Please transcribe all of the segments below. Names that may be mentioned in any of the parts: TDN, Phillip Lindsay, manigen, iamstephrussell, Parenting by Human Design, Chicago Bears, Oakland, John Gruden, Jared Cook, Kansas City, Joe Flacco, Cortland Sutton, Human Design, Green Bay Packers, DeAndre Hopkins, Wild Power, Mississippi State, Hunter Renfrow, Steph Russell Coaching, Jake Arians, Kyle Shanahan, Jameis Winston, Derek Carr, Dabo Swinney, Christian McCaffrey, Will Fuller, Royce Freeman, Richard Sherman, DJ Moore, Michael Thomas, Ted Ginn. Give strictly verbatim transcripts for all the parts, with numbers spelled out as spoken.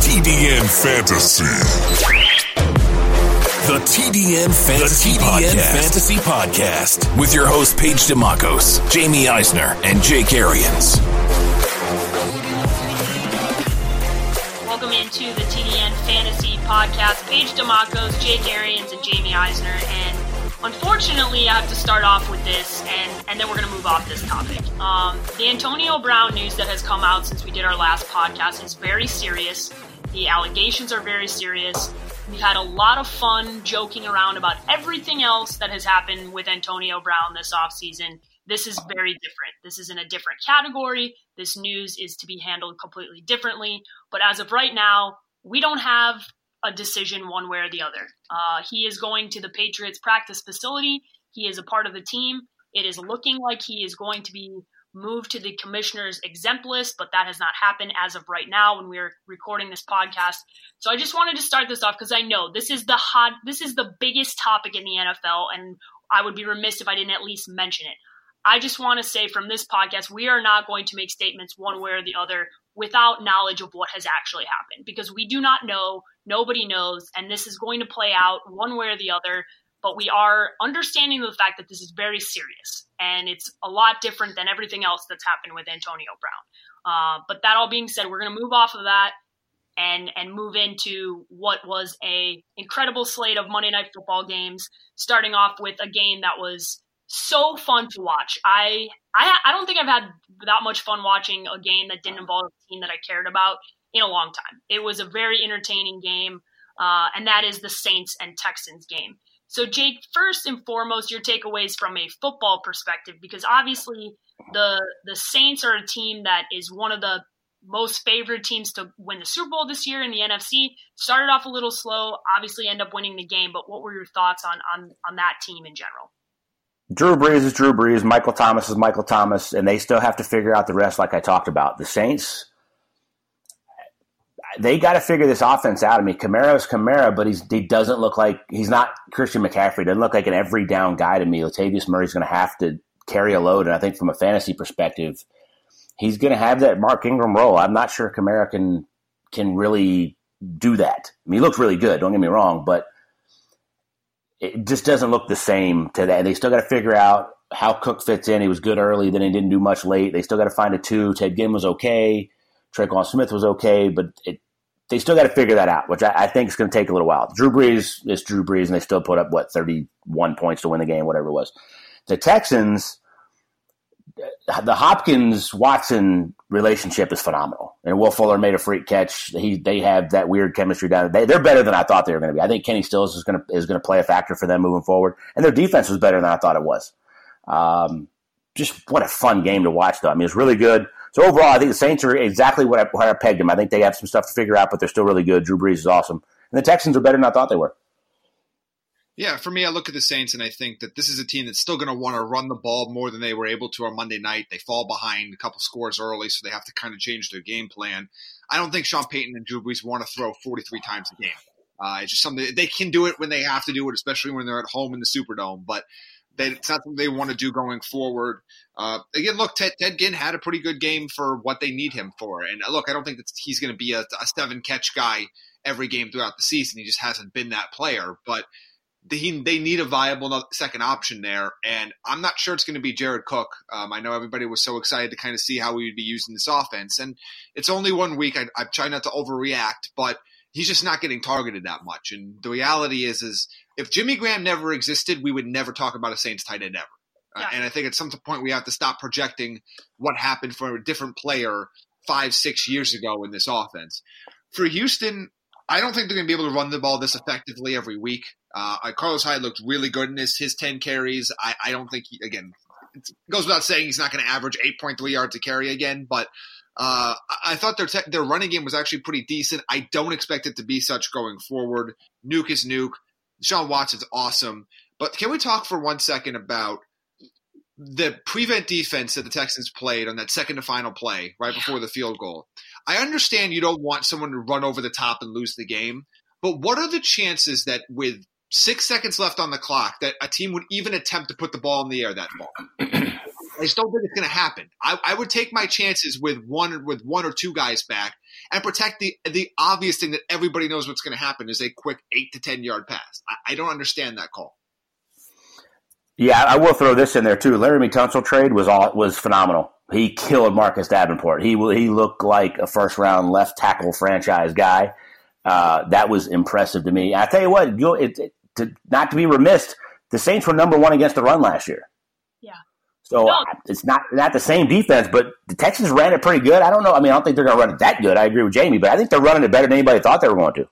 T D N Fantasy. The T D N Fantasy, the T D N Podcast. Fantasy Podcast with your hosts Paige DeMakos, Jamie Eisner, and Jake Arians. Welcome into the T D N Fantasy Podcast. Paige DeMakos, Jake Arians, and Jamie Eisner. And unfortunately, I have to start off with this, and, and then we're going to move off this topic. Um, the Antonio Brown news that has come out since we did our last podcast is very serious. The allegations are very serious. We've had a lot of fun joking around about everything else that has happened with Antonio Brown this offseason. This is very different. This is in a different category. This news is to be handled completely differently. But as of right now, we don't have a decision one way or the other. Uh, he is going to the Patriots practice facility. He is a part of the team. It is looking like he is going to be moved to the commissioner's exempt list, but that has not happened as of right now when we're recording this podcast. So I just wanted to start this off because I know this is the hot, this is the biggest topic in the N F L, and I would be remiss if I didn't at least mention it. I just want to say from this podcast, we are not going to make statements one way or the other without knowledge of what has actually happened, because we do not know, nobody knows, and this is going to play out one way or the other. But we are understanding the fact that this is very serious, and it's a lot different than everything else that's happened with Antonio Brown. Uh, but that all being said, we're going to move off of that and and move into what was a incredible slate of Monday Night Football games, starting off with a game that was so fun to watch. I, I I don't think I've had that much fun watching a game that didn't involve a team that I cared about in a long time. It was a very entertaining game, uh, and that is the Saints and Texans game. So, Jake, first and foremost, your takeaways from a football perspective, because obviously the the Saints are a team that is one of the most favored teams to win the Super Bowl this year in the N F C. Started off a little slow, obviously end up winning the game, but what were your thoughts on on, on that team in general? Drew Brees is Drew Brees. Michael Thomas is Michael Thomas, and they still have to figure out the rest, like I talked about. The Saints, they got to figure this offense out. I mean, Kamara's Kamara, but he's, he doesn't look like – he's not Christian McCaffrey. He doesn't look like an every-down guy to me. Latavius Murray's going to have to carry a load, and I think from a fantasy perspective, he's going to have that Mark Ingram role. I'm not sure Kamara can, can really do that. I mean, he looks really good, don't get me wrong, but – it just doesn't look the same today. They still got to figure out how Cook fits in. He was good early, then he didn't do much late. They still got to find a two. Ted Ginn was okay. Tre'Quan Smith was okay, but it, they still got to figure that out, which I, I think is going to take a little while. Drew Brees is Drew Brees, and they still put up, what, thirty-one points to win the game, whatever it was. The Texans, the Hopkins-Watson relationship is phenomenal, and Will Fuller made a freak catch. He, they have that weird chemistry down there. They, they're better than I thought they were going to be. I think Kenny Stills is going to is going to play a factor for them moving forward, and their defense was better than I thought it was. Um, just what a fun game to watch, though. I mean, it's really good. So overall, I think the Saints are exactly what I, what I pegged them. I think they have some stuff to figure out, but they're still really good. Drew Brees is awesome, and the Texans are better than I thought they were. Yeah, for me, I look at the Saints and I think that this is a team that's still going to want to run the ball more than they were able to on Monday night. They fall behind a couple scores early, so they have to kind of change their game plan. I don't think Sean Payton and Drew Brees want to throw forty-three times a game. Uh, it's just something – they can do it when they have to do it, especially when they're at home in the Superdome. But they, it's not something they want to do going forward. Uh, again, look, Ted, Ted Ginn had a pretty good game for what they need him for. And, look, I don't think that he's going to be a, a seven-catch guy every game throughout the season. He just hasn't been that player. But – They, they need a viable second option there, and I'm not sure it's going to be Jared Cook. Um, I know everybody was so excited to kind of see how we would be using this offense, and it's only one week. I, I try not to overreact, but he's just not getting targeted that much. And the reality is, is if Jimmy Graham never existed, we would never talk about a Saints tight end ever. Yeah. Uh, and I think at some point we have to stop projecting what happened for a different player five, six years ago in this offense. For Houston, I don't think they're going to be able to run the ball this effectively every week. Uh, Carlos Hyde looked really good in his, his ten carries. I, I don't think, he, again, it goes without saying he's not going to average eight point three yards a carry again, but uh, I thought their te- their running game was actually pretty decent. I don't expect it to be such going forward. Nuke is Nuke. Deshaun Watson's awesome. But can we talk for one second about the prevent defense that the Texans played on that second to final play right before the field goal? I understand you don't want someone to run over the top and lose the game, but what are the chances that with six seconds left on the clock that a team would even attempt to put the ball in the air that ball? I just don't think it's going to happen. I, I would take my chances with one with one or two guys back and protect the the obvious thing that everybody knows what's going to happen is a quick eight to ten yard pass. I, I don't understand that call. Yeah, I will throw this in there too. Larry Tunsil trade was all was phenomenal. He killed Marcus Davenport. He he looked like a first round left tackle franchise guy. Uh, that was impressive to me. I tell you what, you it, it, to, not to be remiss, the Saints were number one against the run last year. Yeah. So no. it's not not the same defense, but the Texans ran it pretty good. I don't know. I mean, I don't think they're going to run it that good. I agree with Jamie, but I think they're running it better than anybody thought they were going to.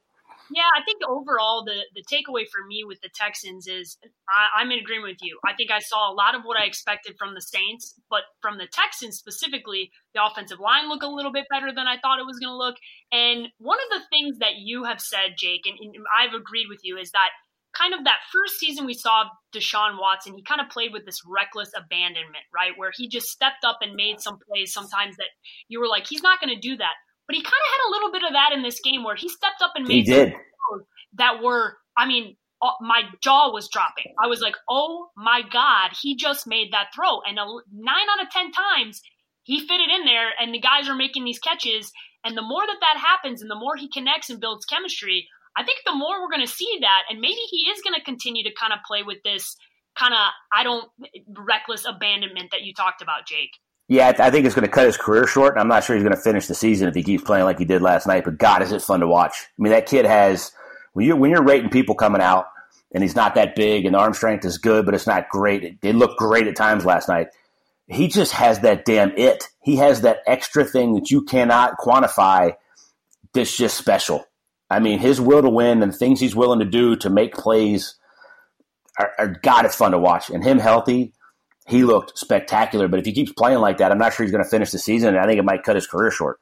Yeah, I think overall the, the takeaway for me with the Texans is I, I'm in agreement with you. I think I saw a lot of what I expected from the Saints, but from the Texans specifically, the offensive line looked a little bit better than I thought it was going to look. And one of the things that you have said, Jake, and, and I've agreed with you, is that kind of that first season we saw Deshaun Watson, he kind of played with this reckless abandonment, right, where he just stepped up and made some plays sometimes that you were like, he's not going to do that. But he kind of had a little bit of that in this game where he stepped up and made some throws that were, I mean, my jaw was dropping. I was like, oh, my God, he just made that throw. And nine out of ten times he fit it in there, and the guys are making these catches. And the more that that happens and the more he connects and builds chemistry, I think the more we're going to see that. And maybe he is going to continue to kind of play with this kind of, I don't, reckless abandonment that you talked about, Jake. Yeah, I, th- I think it's going to cut his career short, and I'm not sure he's going to finish the season if he keeps playing like he did last night. But God, is it fun to watch? I mean, that kid has when you're when you're rating people coming out, and he's not that big, and arm strength is good, but it's not great. It, it looked great at times last night. He just has that damn it. He has that extra thing that you cannot quantify. That's just special. I mean, his will to win and the things he's willing to do to make plays are, are God, it's fun to watch, and him healthy. He looked spectacular, but if he keeps playing like that, I'm not sure he's going to finish the season, and I think it might cut his career short.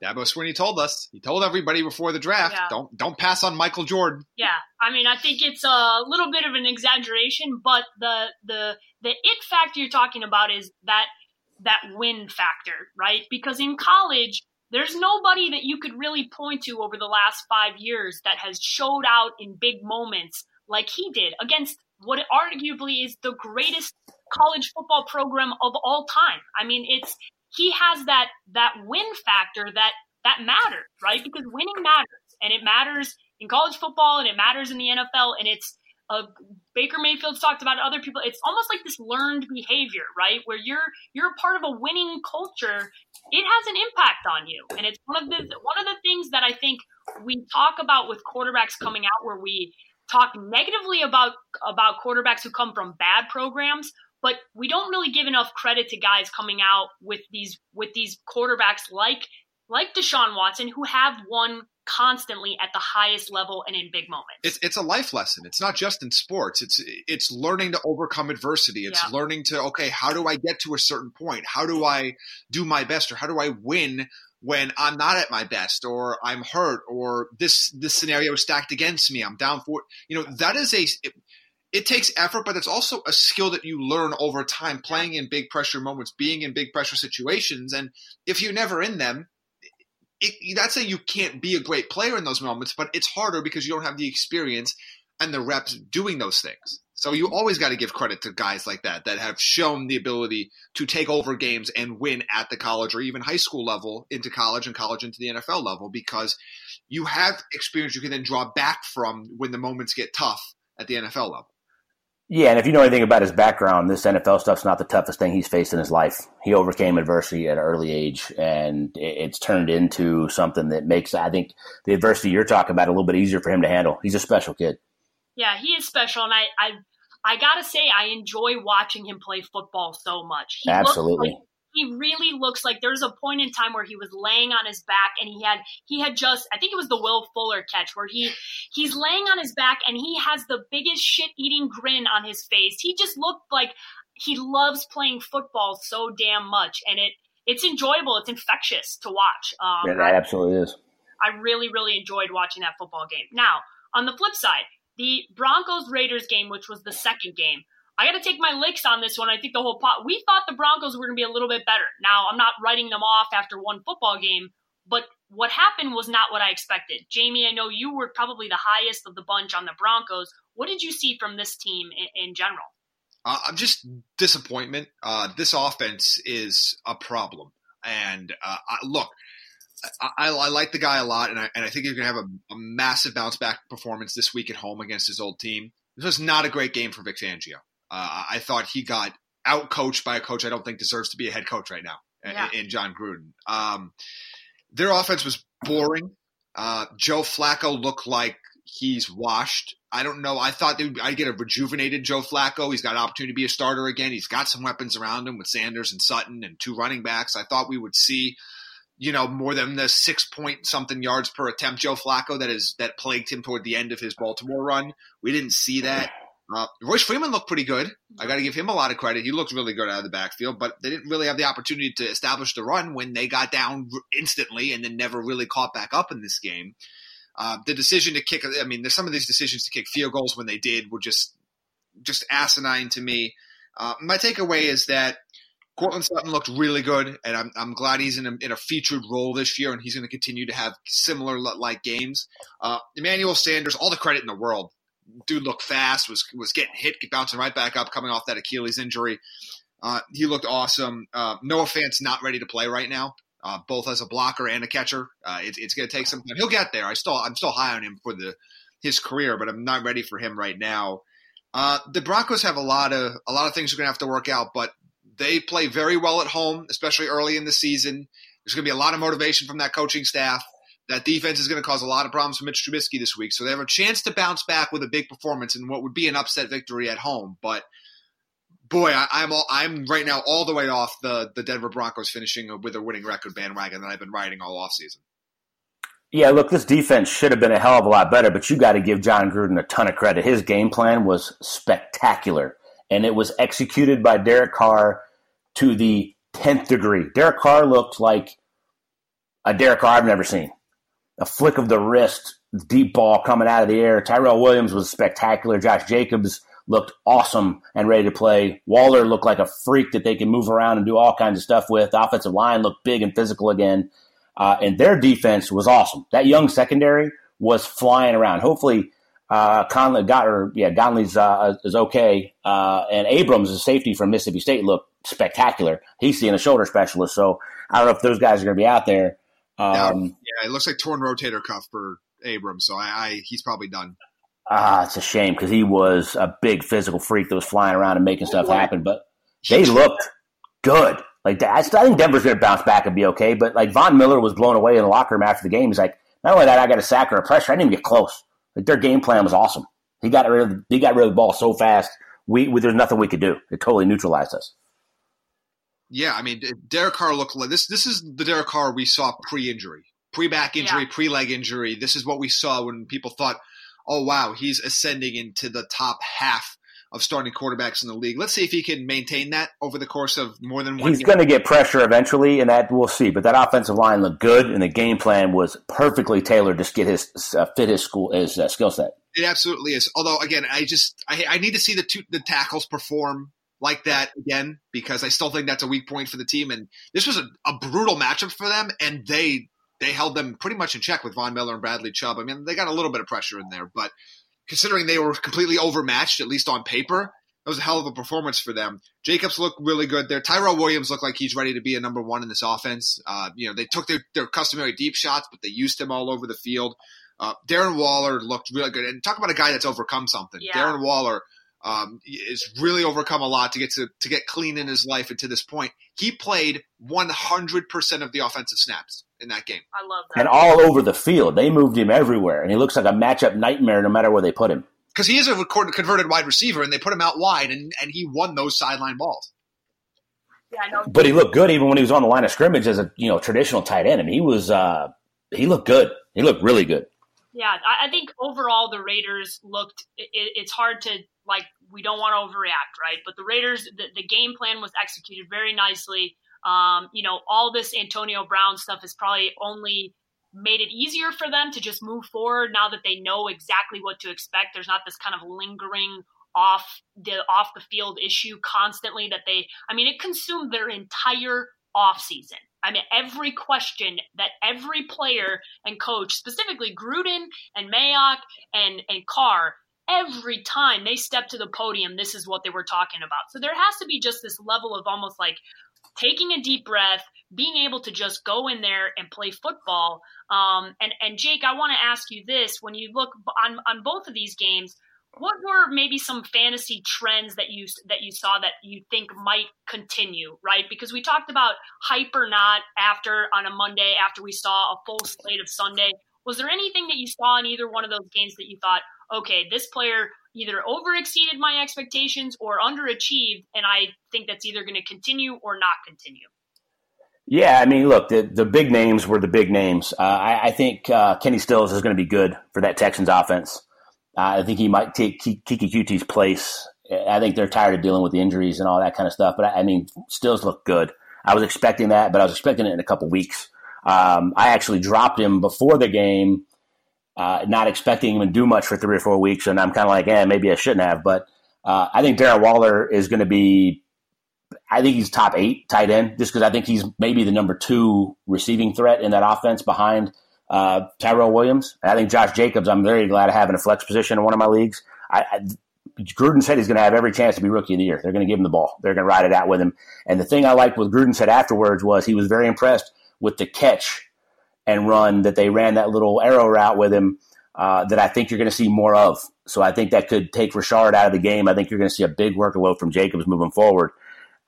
Dabo Swinney told us. He told everybody before the draft, yeah. don't don't pass on Michael Jordan. Yeah, I mean, I think it's a little bit of an exaggeration, but the the the it factor you're talking about is that that win factor, right? Because in college, there's nobody that you could really point to over the last five years that has showed out in big moments like he did against what arguably is the greatest college football program of all time. I mean, it's he has that that win factor that that matters, right? Because winning matters, and it matters in college football, and it matters in the N F L, and it's uh, Baker Mayfield's talked about it, other people. It's almost like this learned behavior, right, where you're you're a part of a winning culture. It has an impact on you, and it's one of the one of the things that I think we talk about with quarterbacks coming out, where we talk negatively about about quarterbacks who come from bad programs. But we don't really give enough credit to guys coming out with these with these quarterbacks like like Deshaun Watson, who have won constantly at the highest level and in big moments. It's it's a life lesson. It's not just in sports. It's it's learning to overcome adversity. It's yeah. learning to, okay, how do I get to a certain point? How do I do my best, or how do I win when I'm not at my best, or I'm hurt, or this this scenario is stacked against me? I'm down for it. You know, that is a it, It takes effort, but it's also a skill that you learn over time, playing in big pressure moments, being in big pressure situations. And if you're never in them, it, not saying you can't be a great player in those moments, but it's harder because you don't have the experience and the reps doing those things. So you always got to give credit to guys like that that have shown the ability to take over games and win at the college or even high school level into college and college into the N F L level, because you have experience you can then draw back from when the moments get tough at the N F L level. Yeah, and if you know anything about his background, this N F L stuff's not the toughest thing he's faced in his life. He overcame adversity at an early age, and it's turned into something that makes, I think, the adversity you're talking about a little bit easier for him to handle. He's a special kid. Yeah, he is special, and I I, I gotta say, I enjoy watching him play football so much. He Absolutely. He really looks like there's a point in time where he was laying on his back and he had he had just I think it was the Will Fuller catch where he he's laying on his back and he has the biggest shit-eating grin on his face. He just looked like he loves playing football so damn much, and it it's enjoyable. It's infectious to watch. Um, yeah, that absolutely is. I really, really enjoyed watching that football game. Now, on the flip side, the Broncos-Raiders game, which was the second game, I got to take my licks on this one. I think the whole pot. We thought the Broncos were going to be a little bit better. Now, I'm not writing them off after one football game, but what happened was not what I expected. Jamie, I know you were probably the highest of the bunch on the Broncos. What did you see from this team in, in general? Uh, I'm just disappointment. Uh, this offense is a problem. And uh, I, look, I, I, I like the guy a lot, and I, and I think he's going to have a, a massive bounce-back performance this week at home against his old team. This was not a great game for Vic Fangio. Uh, I thought he got out-coached by a coach I don't think deserves to be a head coach right now, yeah. in, in John Gruden. Um, their offense was boring. Uh, Joe Flacco looked like he's washed. I don't know. I thought I'd get a rejuvenated Joe Flacco. He's got an opportunity to be a starter again. He's got some weapons around him with Sanders and Sutton and two running backs. I thought we would see, you know, more than the six-point-something yards per attempt Joe Flacco that is that plagued him toward the end of his Baltimore run. We didn't see that. Uh, Royce Freeman looked pretty good. I got to give him a lot of credit. He looked really good out of the backfield, but they didn't really have the opportunity to establish the run when they got down instantly and then never really caught back up in this game. Uh, the decision to kick – I mean, there's some of these decisions to kick field goals when they did were just just asinine to me. Uh, my takeaway is that Cortland Sutton looked really good, and I'm, I'm glad he's in a, in a featured role this year, and he's going to continue to have similar-like games. Uh, Emmanuel Sanders, all the credit in the world. Dude looked fast, was was getting hit, bouncing right back up, coming off that Achilles injury. Uh, he looked awesome. Uh, Noah Fant's not ready to play right now, uh, both as a blocker and a catcher. Uh, it, it's going to take some time. He'll get there. I still, I'm still high on him for the his career, but I'm not ready for him right now. Uh, the Broncos have a lot of a lot of things they're going to have to work out, but they play very well at home, especially early in the season. There's going to be a lot of motivation from that coaching staff. That defense is going to cause a lot of problems for Mitch Trubisky this week. So they have a chance to bounce back with a big performance in what would be an upset victory at home. But, boy, I, I'm all, I'm right now all the way off the, the Denver Broncos finishing with a winning record bandwagon that I've been riding all offseason. Yeah, look, this defense should have been a hell of a lot better, but you got to give John Gruden a ton of credit. His game plan was spectacular, and it was executed by Derek Carr to the tenth degree. Derek Carr looked like a Derek Carr I've never seen. A flick of the wrist, deep ball coming out of the air. Tyrell Williams was spectacular. Josh Jacobs looked awesome and ready to play. Waller looked like a freak that they can move around and do all kinds of stuff with. The offensive line looked big and physical again. Uh, and their defense was awesome. That young secondary was flying around. Hopefully uh, Conley got, or, yeah, Conley's uh, is okay. Uh, and Abrams, the safety from Mississippi State, looked spectacular. He's seeing a shoulder specialist, so I don't know if those guys are going to be out there. Um, now, yeah, it looks like torn rotator cuff for Abrams, so I, I he's probably done. Ah, it's a shame because he was a big physical freak that was flying around and making stuff happen. But they looked good. Like I think Denver's going to bounce back and be okay. But like Von Miller was blown away in the locker room after the game. He's like, not only that, I got a sack or a pressure. I didn't even get close. Like their game plan was awesome. He got rid of the, he got rid of the ball so fast. We, we there's nothing we could do. It totally neutralized us. Yeah, I mean, Derek Carr looked like this. This is the Derek Carr we saw pre-injury, pre-back injury, yeah. pre-leg injury. This is what we saw when people thought, oh, wow, he's ascending into the top half of starting quarterbacks in the league. Let's see if he can maintain that over the course of more than one he's game. He's going to get pressure eventually, and that we'll see. But that offensive line looked good, and the game plan was perfectly tailored to get his, uh, fit his, school, his uh, skill set. It absolutely is. Although, again, I just I, I need to see the two, the tackles perform like that again, because I still think that's a weak point for the team. And this was a, a brutal matchup for them, and they they held them pretty much in check with Von Miller and Bradley Chubb. I mean, they got a little bit of pressure in there, but considering they were completely overmatched, at least on paper, That was a hell of a performance for them. Jacobs looked really good there. Tyrell Williams looked like he's ready to be a number one in this offense. Uh, you know, they took their, their customary deep shots, but they used them all over the field. Uh, Darren Waller looked really good. And talk about a guy that's overcome something. Yeah. Darren Waller um, is really overcome a lot to get to, to get clean in his life. And to this point, he played one hundred percent of the offensive snaps in that game. I love that. And all over the field. They moved him everywhere. And he looks like a matchup nightmare no matter where they put him. Because he is a converted wide receiver, and they put him out wide, and, and he won those sideline balls. Yeah, I know. But he looked good even when he was on the line of scrimmage as a you know traditional tight end. I mean, he was uh, he looked good. He looked really good. Yeah, I think overall the Raiders looked. It, it's hard to like we don't want to overreact, right? But the Raiders, the, the game plan was executed very nicely. Um, you know, all this Antonio Brown stuff is probably only made it easier for them to just move forward now that they know exactly what to expect. There's not this kind of lingering off the off the field issue constantly that they, I mean, it consumed their entire offseason. I mean, every question that every player and coach, specifically Gruden and Mayock and, and Carr, every time they stepped to the podium, this is what they were talking about. So there has to be just this level of almost like taking a deep breath, being able to just go in there and play football. Um, and, and Jake, I want to ask you this. When you look on, on both of these games, what were maybe some fantasy trends that you that you saw that you think might continue, right? Because we talked about hype or not after on a Monday after we saw a full slate of Sunday. Was there anything that you saw in either one of those games that you thought, okay, this player either overexceeded my expectations or underachieved, and I think that's either going to continue or not continue? Yeah, I mean, look, the, the big names were the big names. Uh, I, I think uh, Kenny Stills is going to be good for that Texans offense. Uh, I think he might take Kiki Qt's place. I think they're tired of dealing with the injuries and all that kind of stuff. But, I, I mean, Stills looked good. I was expecting that, but I was expecting it in a couple weeks. Um, I actually dropped him before the game, uh, not expecting him to do much for three or four weeks. And I'm kind of like, eh, maybe I shouldn't have. But uh, I think Darren Waller is going to be – I think he's top eight tight end just because I think he's maybe the number two receiving threat in that offense behind uh, Tyrell Williams. And I think Josh Jacobs, I'm very glad to have in a flex position in one of my leagues. I, I, Gruden said he's going to have every chance to be rookie of the year. They're going to give him the ball. They're going to ride it out with him. And the thing I liked what Gruden said afterwards was he was very impressed with the catch and run that they ran that little arrow route with him uh, that I think you're going to see more of. So I think that could take Rashard out of the game. I think you're going to see a big workload from Jacobs moving forward.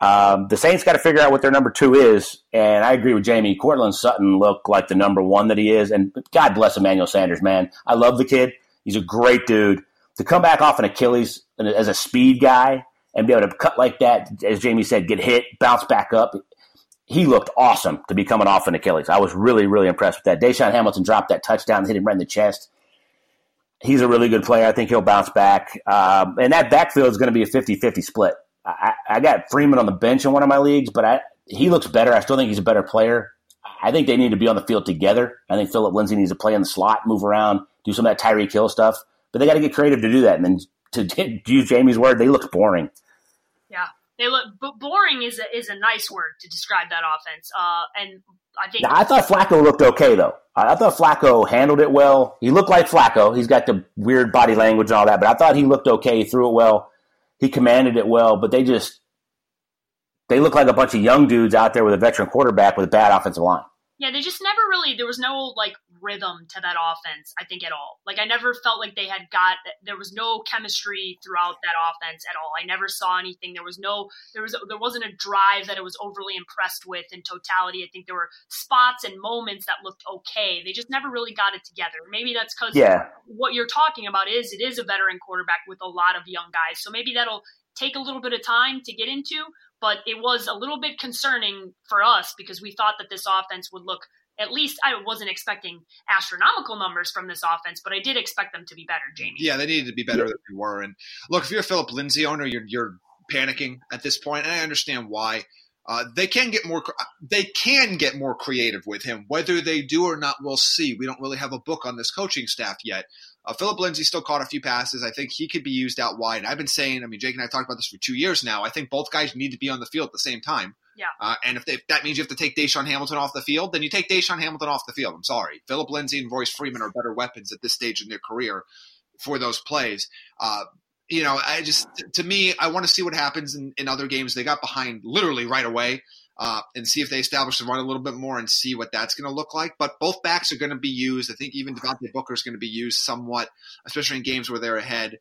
Um, the Saints got to figure out what their number two is, and I agree with Jamie. Cortland Sutton looked like the number one that he is, and God bless Emmanuel Sanders, man. I love the kid. He's a great dude. To come back off an Achilles as a speed guy and be able to cut like that, as Jamie said, get hit, bounce back up, he looked awesome to be coming off an Achilles. I was really, really impressed with that. Deshaun Hamilton dropped that touchdown, hit him right in the chest. He's a really good player. I think he'll bounce back. Um, and that backfield is going to be a fifty-fifty split. I, I got Freeman on the bench in one of my leagues, but I, he looks better. I still think he's a better player. I think they need to be on the field together. I think Phillip Lindsay needs to play in the slot, move around, do some of that Tyreek Hill stuff. But they got to get creative to do that. And then to, to use Jamie's word, they look boring. Yeah, they look but boring is a, is a nice word to describe that offense. Uh, and I think now, I thought Flacco looked okay though. I, I thought Flacco handled it well. He looked like Flacco. He's got the weird body language and all that, but I thought he looked okay, threw it well. He commanded it well, but they just – they look like a bunch of young dudes out there with a veteran quarterback with a bad offensive line. Yeah, they just never really – there was no, like, rhythm to that offense, I think, at all. Like, I never felt like they had got – there was no chemistry throughout that offense at all. I never saw anything. There was no – there was there wasn't a drive that I was overly impressed with in totality. I think there were spots and moments that looked okay. They just never really got it together. Maybe that's because yeah. what you're talking about is it is a veteran quarterback with a lot of young guys. So maybe that'll take a little bit of time to get into. But it was a little bit concerning for us because we thought that this offense would look at least I wasn't expecting astronomical numbers from this offense, but I did expect them to be better, Jamie. Yeah, they needed to be better than they were. And look, if you're a Phillip Lindsay owner, you're, you're panicking at this point, and I understand why. Uh, they can get more. They can get more creative with him. Whether they do or not, we'll see. We don't really have a book on this coaching staff yet. Uh, Phillip Lindsay still caught a few passes. I think he could be used out wide. I've been saying, I mean, Jake and I talked about this for two years now. I think both guys need to be on the field at the same time. Yeah. Uh, and if, they, if that means you have to take Deshaun Hamilton off the field, then you take Deshaun Hamilton off the field. I'm sorry. Phillip Lindsay and Royce Freeman are better weapons at this stage in their career for those plays. Uh, you know, I just, to me, I want to see what happens in, in other games. They got behind literally right away uh, and see if they establish the run a little bit more and see what that's going to look like. But both backs are going to be used. I think even Devontae Booker is going to be used somewhat, especially in games where they're ahead.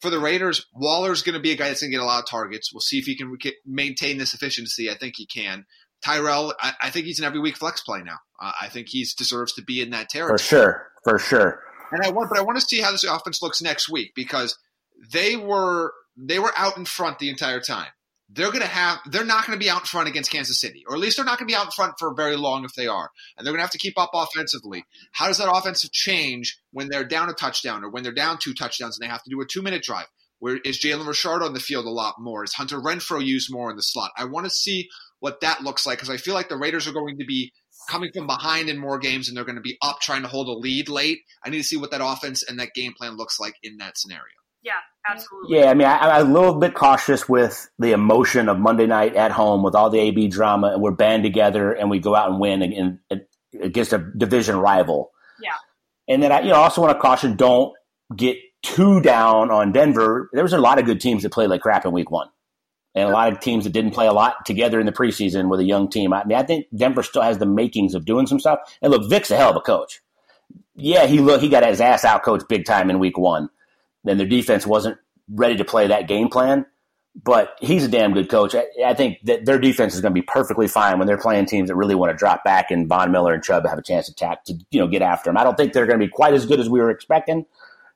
For the Raiders, Waller's going to be a guy that's going to get a lot of targets. We'll see if he can re- maintain this efficiency. I think he can. Tyrell, I, I think he's an every week flex play now. Uh, I think he deserves to be in that territory. For sure, for sure. And I want, but I want to see how this offense looks next week, because they were they were out in front the entire time. They're going to have they're not going to be out in front against Kansas City, or at least they're not going to be out in front for very long if they are. And they're going to have to keep up offensively. How does that offense change when they're down a touchdown, or when they're down two touchdowns and they have to do a two-minute drive? Where is Jalen Richard on the field a lot more? Is Hunter Renfrow used more in the slot? I want to see what that looks like, because I feel like the Raiders are going to be coming from behind in more games, and they're going to be up trying to hold a lead late. I need to see what that offense and that game plan looks like in that scenario. Yeah, absolutely. Yeah, I mean, I, I'm a little bit cautious with the emotion of Monday night at home with all the A B drama, and we're banded together and we go out and win and, and against a division rival. Yeah. And then I you know, also want to caution, don't get too down on Denver. There was a lot of good teams that played like crap in week one, and a lot of teams that didn't play a lot together in the preseason with a young team. I mean, I think Denver still has the makings of doing some stuff. And look, Vic's a hell of a coach. Yeah, he look, he got his ass out coached big time in week one. Then their defense wasn't ready to play that game plan, but he's a damn good coach. I, I think that their defense is going to be perfectly fine when they're playing teams that really want to drop back, and Von Miller and Chubb have a chance to attack to you know get after them. I don't think they're going to be quite as good as we were expecting.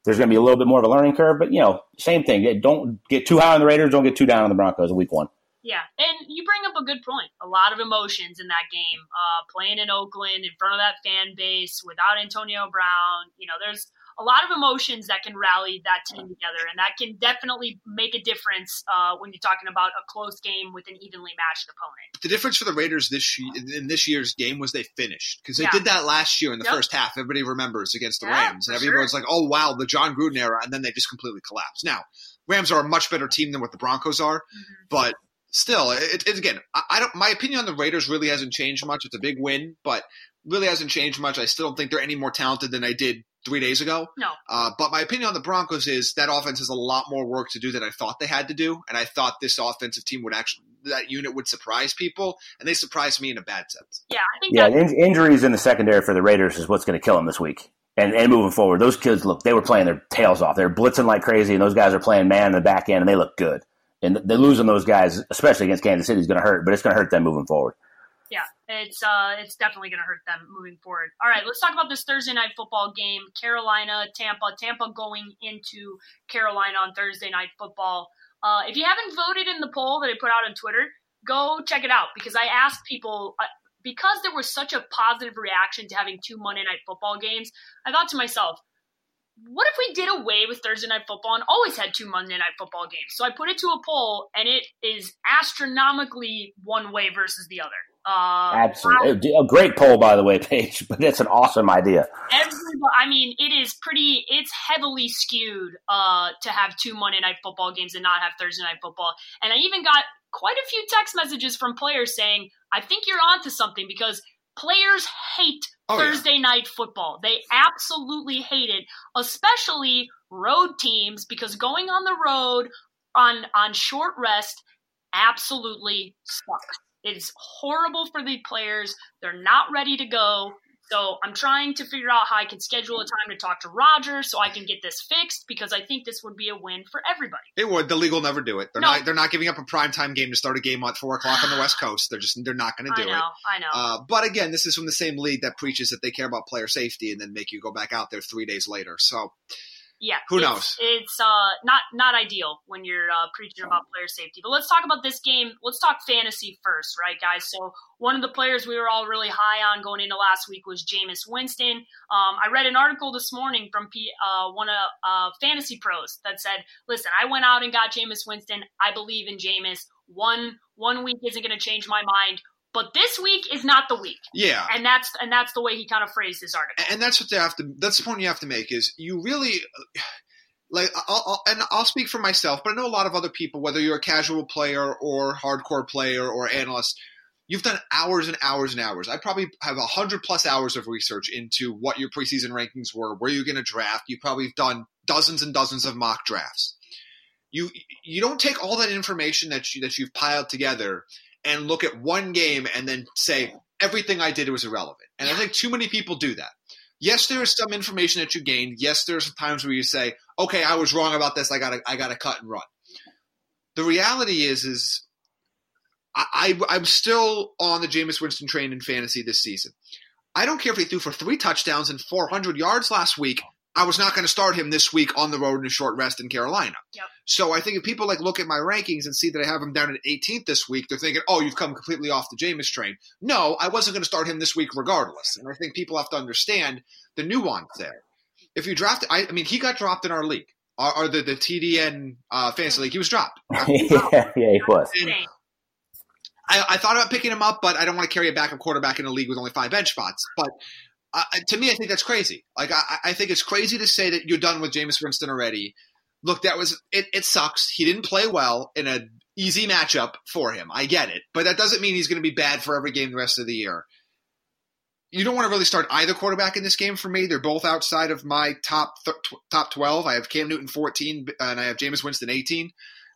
There's going to be a little bit more of a learning curve, but you know, same thing. Don't get too high on the Raiders. Don't get too down on the Broncos in week one. Yeah, and you bring up a good point. A lot of emotions in that game. Uh, playing in Oakland in front of that fan base without Antonio Brown. You know, there's a lot of emotions that can rally that team together, and that can definitely make a difference uh, when you're talking about a close game with an evenly matched opponent. The difference for the Raiders this year, in this year's game, was they finished, because they yeah. did that last year in the yep. first half. Everybody remembers against the yeah, Rams, and everyone's sure. like, oh, wow, the John Gruden era, and then they just completely collapsed. Now, Rams are a much better team than what the Broncos are, mm-hmm. but still, it, it, again, I, I don't. my opinion on the Raiders really hasn't changed much. It's a big win, but really hasn't changed much. I still don't think they're any more talented than I did three days ago. No. Uh, but my opinion on the Broncos is that offense has a lot more work to do than I thought they had to do. And I thought this offensive team would actually, that unit would surprise people. And they surprised me in a bad sense. Yeah. I think yeah. In- injuries in the secondary for the Raiders is what's going to kill them this week. And, and moving forward, those kids look, they were playing their tails off. They're blitzing like crazy. And those guys are playing man in the back end, and they look good. And they're losing those guys, especially against Kansas City, is going to hurt, but it's going to hurt them moving forward. Yeah, it's uh, it's definitely going to hurt them moving forward. All right, let's talk about this Thursday night football game, Carolina, Tampa. Tampa going into Carolina on Thursday night football. Uh, if you haven't voted in the poll that I put out on Twitter, go check it out, because I asked people, uh, because there was such a positive reaction to having two Monday night football games, I thought to myself, what if we did away with Thursday night football and always had two Monday night football games? So I put it to a poll, and it is astronomically one way versus the other. Uh, Absolutely. Wow. A great poll, by the way, Paige, but it's an awesome idea. Everybody, I mean, it is pretty, it's heavily skewed uh, to have two Monday night football games and not have Thursday night football. And I even got quite a few text messages from players saying, I think you're onto something, because players hate oh, Thursday yeah. night football. They absolutely hate it, especially road teams, because going on the road on, on short rest absolutely sucks. It's horrible for the players. They're not ready to go. So I'm trying to figure out how I can schedule a time to talk to Roger so I can get this fixed, because I think this would be a win for everybody. It would. The league will never do it. They're no. not. They're not giving up a primetime game to start a game at four o'clock on the West Coast. They're just. They're not going to do it. I know. It. I know. Uh, but again, this is from the same league that preaches that they care about player safety and then make you go back out there three days later. So. Yeah, who it's, knows? It's uh, not not ideal when you're uh, preaching about player safety. But let's talk about this game. Let's talk fantasy first, right, guys? So one of the players we were all really high on going into last week was Jameis Winston. Um, I read an article this morning from P, uh, one of uh, Fantasy Pros that said, listen, I went out and got Jameis Winston. I believe in Jameis. One, one week isn't going to change my mind. But this week is not the week. Yeah. And that's and that's the way he kind of phrased his article. And that's what they have to – that's the point you have to make, is you really – like I'll, I'll, and I'll speak for myself, but I know a lot of other people, whether you're a casual player or hardcore player or analyst, you've done hours and hours and hours. I probably have one hundred plus hours of research into what your preseason rankings were, where you're going to draft. You've probably done dozens and dozens of mock drafts. you you don't take all that information that you that you've piled together and look at one game and then say everything I did was irrelevant. And I think too many people do that. Yes, there is some information that you gained. Yes, there's times where you say, "Okay, I was wrong about this. I got to I got to cut and run." The reality is is I, I I'm still on the Jameis Winston train in fantasy this season. I don't care if he threw for three touchdowns and four hundred yards last week. I was not going to start him this week on the road in a short rest in Carolina. Yep. So I think if people like look at my rankings and see that I have him down at eighteenth this week, they're thinking, oh, you've come completely off the Jameis train. No, I wasn't going to start him this week regardless. And I think people have to understand the nuance there. If you draft – I mean, he got dropped in our league, or, or the, the T D N uh, fantasy league. He was dropped. He was dropped. yeah, yeah, he was. I, I thought about picking him up, but I don't want to carry a backup quarterback in a league with only five bench spots. But – Uh, to me, I think that's crazy. Like, I, I think it's crazy to say that you're done with Jameis Winston already. Look, that was it, it sucks. He didn't play well in an easy matchup for him. I get it. But that doesn't mean he's going to be bad for every game the rest of the year. You don't want to really start either quarterback in this game for me. They're both outside of my top th- top twelve. I have Cam Newton fourteen, and I have Jameis Winston eighteen.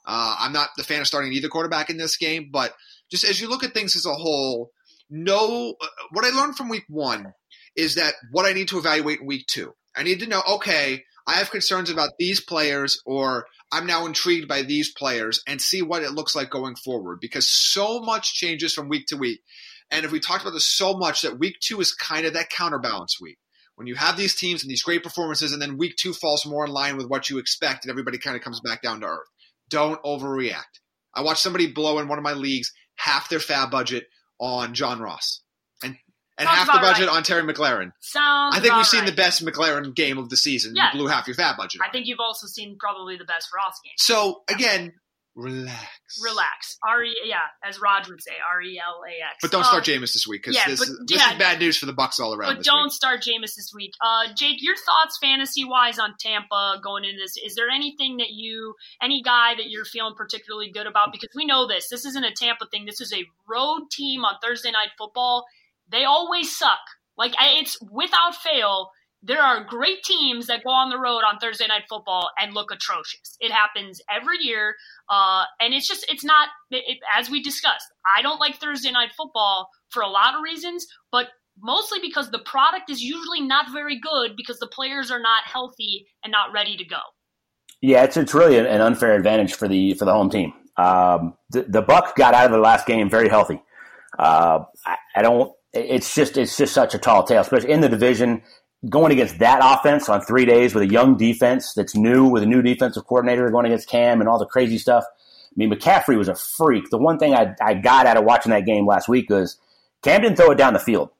Uh, I'm not the fan of starting either quarterback in this game. But just as you look at things as a whole, no, what I learned from week one is that what I need to evaluate in week two. I need to know, okay, I have concerns about these players, or I'm now intrigued by these players, and see what it looks like going forward, because so much changes from week to week. And if we talked about this so much, that week two is kind of that counterbalance week. When you have these teams and these great performances, and then week two falls more in line with what you expect, and everybody kind of comes back down to earth. Don't overreact. I watched somebody blow in one of my leagues half their fab budget on John Ross. And Sounds half the budget right. on Terry McLaurin. Sounds I think we've seen right. the best McLaurin game of the season. Yeah. You blew half your fat budget. I think you've also seen probably the best Ross game. So, again, relax. Relax. R E Yeah, as Rod would say, R E L A X. But don't um, start Jameis this week, because yeah, this, yeah, this is bad news for the Bucs all around. But don't week. start Jameis this week. Uh, Jake, your thoughts fantasy-wise on Tampa going into this? Is there anything that you – any guy that you're feeling particularly good about? Because we know this. This isn't a Tampa thing. This is a road team on Thursday Night Football. They always suck. Like, it's without fail, there are great teams that go on the road on Thursday Night Football and look atrocious. It happens every year. Uh, and it's just, it's not, it, as we discussed, I don't like Thursday Night Football for a lot of reasons, but mostly because the product is usually not very good because the players are not healthy and not ready to go. Yeah, it's it's really an unfair advantage for the for the home team. Um, the, the Bucs got out of the last game very healthy. Uh, I, I don't, It's just it's just such a tall tale, especially in the division, going against that offense on three days with a young defense that's new, with a new defensive coordinator going against Cam and all the crazy stuff. I mean, McCaffrey was a freak. The one thing I, I got out of watching that game last week was Cam didn't throw it down the field.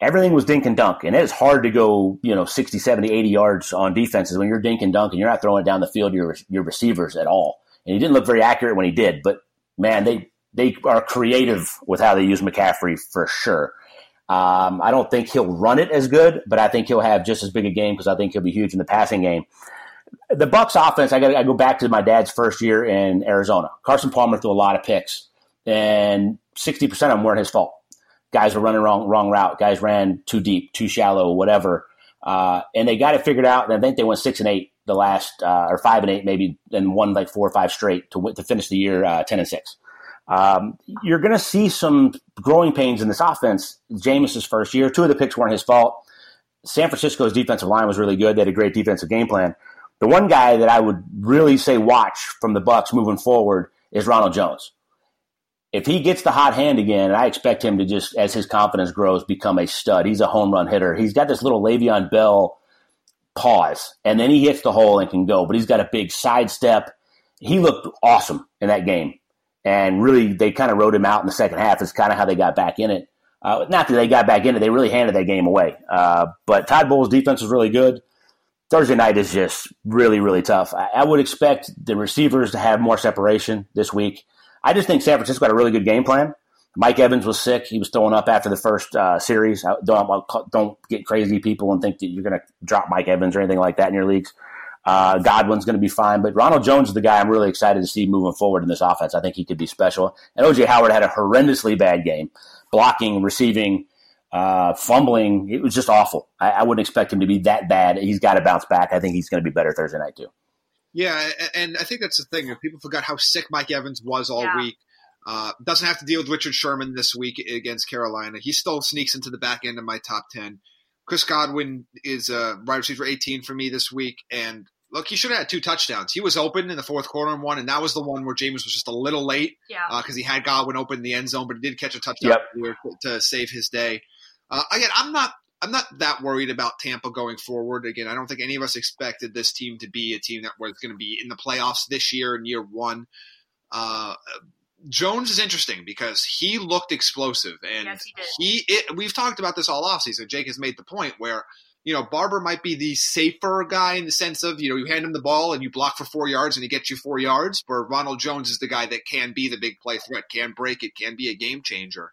Everything was dink and dunk, and it is hard to go, you know, sixty, seventy, eighty yards on defenses when you're dink and dunk and you're not throwing it down the field to your, your receivers at all. And he didn't look very accurate when he did, but, man, they – They are creative with how they use McCaffrey for sure. Um, I don't think he'll run it as good, but I think he'll have just as big a game because I think he'll be huge in the passing game. The Bucs offense, I got I go back to my dad's first year in Arizona. Carson Palmer threw a lot of picks, and sixty percent of them weren't his fault. Guys were running wrong wrong route. Guys ran too deep, too shallow, whatever. Uh, and they got it figured out, and I think they went six and eight the last, uh, or five and eight maybe, and won like four or five straight to to finish the year uh, ten and six. Um, you're going to see some growing pains in this offense. Jameis' first year, two of the picks weren't his fault. San Francisco's defensive line was really good. They had a great defensive game plan. The one guy that I would really say watch from the Bucs moving forward is Ronald Jones. If he gets the hot hand again, and I expect him to just, as his confidence grows, become a stud. He's a home run hitter. He's got this little Le'Veon Bell pause, and then he hits the hole and can go. But he's got a big sidestep. He looked awesome in that game. And really, they kind of rode him out in the second half. It's kind of how they got back in it. Uh, not that they got back in it. They really handed that game away. Uh, but Todd Bowles' defense was really good. Thursday night is just really, really tough. I, I would expect the receivers to have more separation this week. I just think San Francisco had a really good game plan. Mike Evans was sick. He was throwing up after the first uh, series. I, don't, don't get crazy, people, and think that you're going to drop Mike Evans or anything like that in your leagues. Uh, Godwin's going to be fine, but Ronald Jones is the guy I'm really excited to see moving forward in this offense. I think he could be special. And O J Howard had a horrendously bad game, blocking, receiving, uh, fumbling. It was just awful. I, I wouldn't expect him to be that bad. He's got to bounce back. I think he's going to be better Thursday night too. Yeah, and I think that's the thing. People forgot how sick Mike Evans was all yeah. week. Uh, doesn't have to deal with Richard Sherman this week against Carolina. He still sneaks into the back end of my top ten. Chris Godwin is a wide receiver eighteen for me this week. And look, he should have had two touchdowns. He was open in the fourth quarter and one, and that was the one where Jameis was just a little late because yeah. uh, he had Godwin open in the end zone, but he did catch a touchdown yep. to, to save his day. Uh, again, I'm not I'm not that worried about Tampa going forward. Again, I don't think any of us expected this team to be a team that was going to be in the playoffs this year in year one. Uh, Jones is interesting because he looked explosive, and yes, he, he it, we've talked about this all offseason. Jake has made the point where, you know, Barber might be the safer guy in the sense of, you know, you hand him the ball and you block for four yards and he gets you four yards, but Ronald Jones is the guy that can be the big play threat, can break it, can be a game changer.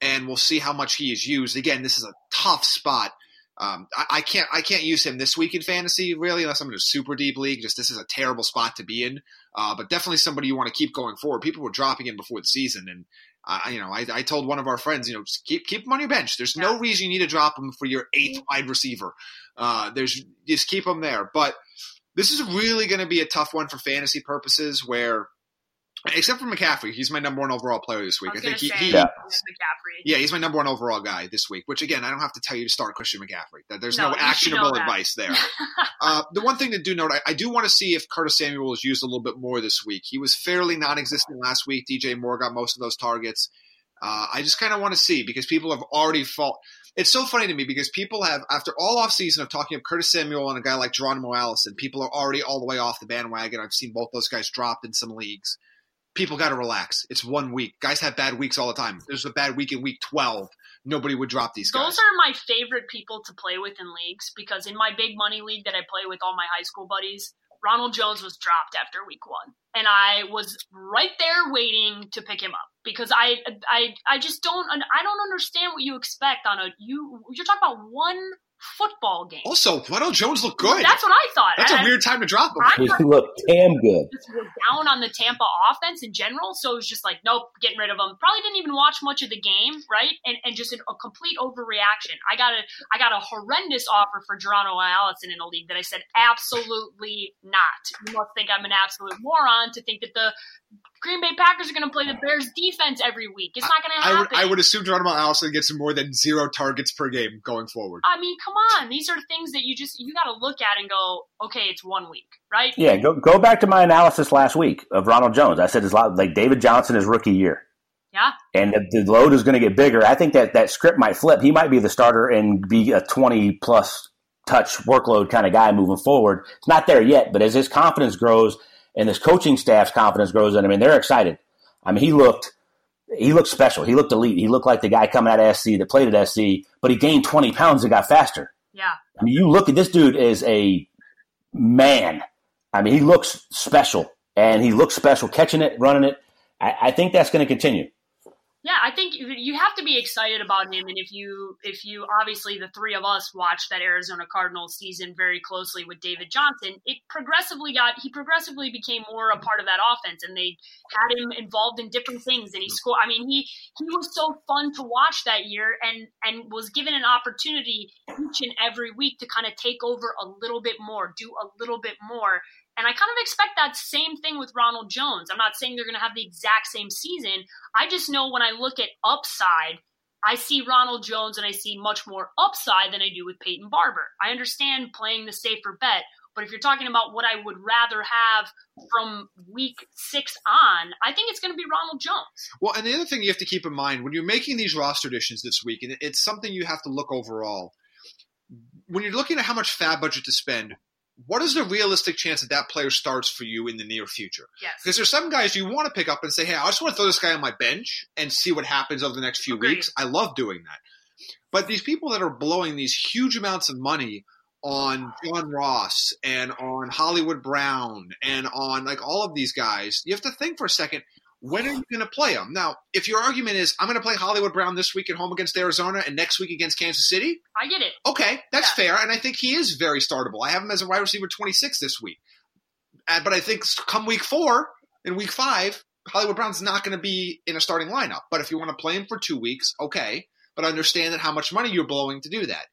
And we'll see how much he is used. Again, this is a tough spot. Um, I, I can't I can't use him this week in fantasy, really, unless I'm in a super deep league. Just this is a terrible spot to be in. Uh, but definitely somebody you want to keep going forward. People were dropping in before the season. And, uh, you know, I, I told one of our friends, you know, just keep, keep him on your bench. There's yeah. no reason you need to drop him for your eighth wide receiver. Uh, there's just keep him there. But this is really going to be a tough one for fantasy purposes where – except for McCaffrey, he's my number one overall player this week. I, I think he, he yeah. yeah, he's my number one overall guy this week. Which again, I don't have to tell you to start Christian McCaffrey. There's no, no actionable advice there. uh, the one thing to do note, I, I do want to see if Curtis Samuel is used a little bit more this week. He was fairly non-existent last week. D J Moore got most of those targets. Uh, I just kind of want to see because people have already fought. It's so funny to me because people have, after all offseason of talking of Curtis Samuel and a guy like Geronimo Allison, people are already all the way off the bandwagon. I've seen both those guys dropped in some leagues. People got to relax. It's one week. Guys have bad weeks all the time. If there's a bad week in week twelve, nobody would drop these guys. Those are my favorite people to play with in leagues because in my big money league that I play with all my high school buddies, Ronald Jones was dropped after week one. And I was right there waiting to pick him up because I I, I just don't I don't understand what you expect on a you you're talking about one football game. Also, Ronald Jones looked good. That's what I thought. That's I, a weird time to drop him. He looked damn good. We're down on the Tampa offense in general, so it was just like, nope, getting rid of him. Probably didn't even watch much of the game, right? And and just an, a complete overreaction. I got a I got a horrendous offer for Geronimo Allison in a league that I said absolutely not. You must think I'm an absolute moron to think that the Green Bay Packers are going to play the Bears defense every week. It's not going to happen. I would, I would assume Geronimo Allison gets more than zero targets per game going forward. I mean, come on. These are things that you just – you got to look at and go, okay, it's one week, right? Yeah, go go back to my analysis last week of Ronald Jones. I said it's like David Johnson is rookie year. Yeah. And the, the load is going to get bigger. I think that that script might flip. He might be the starter and be a twenty-plus touch workload kind of guy moving forward. It's not there yet, but as his confidence grows – and this coaching staff's confidence grows, and I mean they're excited. I mean he looked, he looked special. He looked elite. He looked like the guy coming out of S C that played at S C, but he gained twenty pounds and got faster. Yeah. I mean you look at this dude as a man. I mean he looks special, and he looks special catching it, running it. I, I think that's going to continue. Yeah, I think you have to be excited about him. And if you, if you obviously the three of us watched that Arizona Cardinals season very closely with David Johnson, it progressively got, he progressively became more a part of that offense and they had him involved in different things. And he scored, I mean, he, he was so fun to watch that year and, and was given an opportunity each and every week to kind of take over a little bit more, do a little bit more. And I kind of expect that same thing with Ronald Jones. I'm not saying they're going to have the exact same season. I just know when I look at upside, I see Ronald Jones and I see much more upside than I do with Peyton Barber. I understand playing the safer bet, but if you're talking about what I would rather have from week six on, I think it's going to be Ronald Jones. Well, and the other thing you have to keep in mind, when you're making these roster additions this week, and it's something you have to look overall, when you're looking at how much fab budget to spend, what is the realistic chance that that player starts for you in the near future? Yes. Because there's some guys you want to pick up and say, hey, I just want to throw this guy on my bench and see what happens over the next few Agreed. weeks. I love doing that. But these people that are blowing these huge amounts of money on John Ross and on Hollywood Brown and on like all of these guys, you have to think for a second, when are you going to play them? Now, if your argument is, I'm going to play Hollywood Brown this week at home against Arizona and next week against Kansas City. I get it. Okay, that's yeah. fair, and I think he is very startable. I have him as a wide receiver twenty-six this week. But I think come week four and week five, Hollywood Brown's not going to be in a starting lineup. But if you want to play him for two weeks, okay. But understand that how much money you're blowing to do that.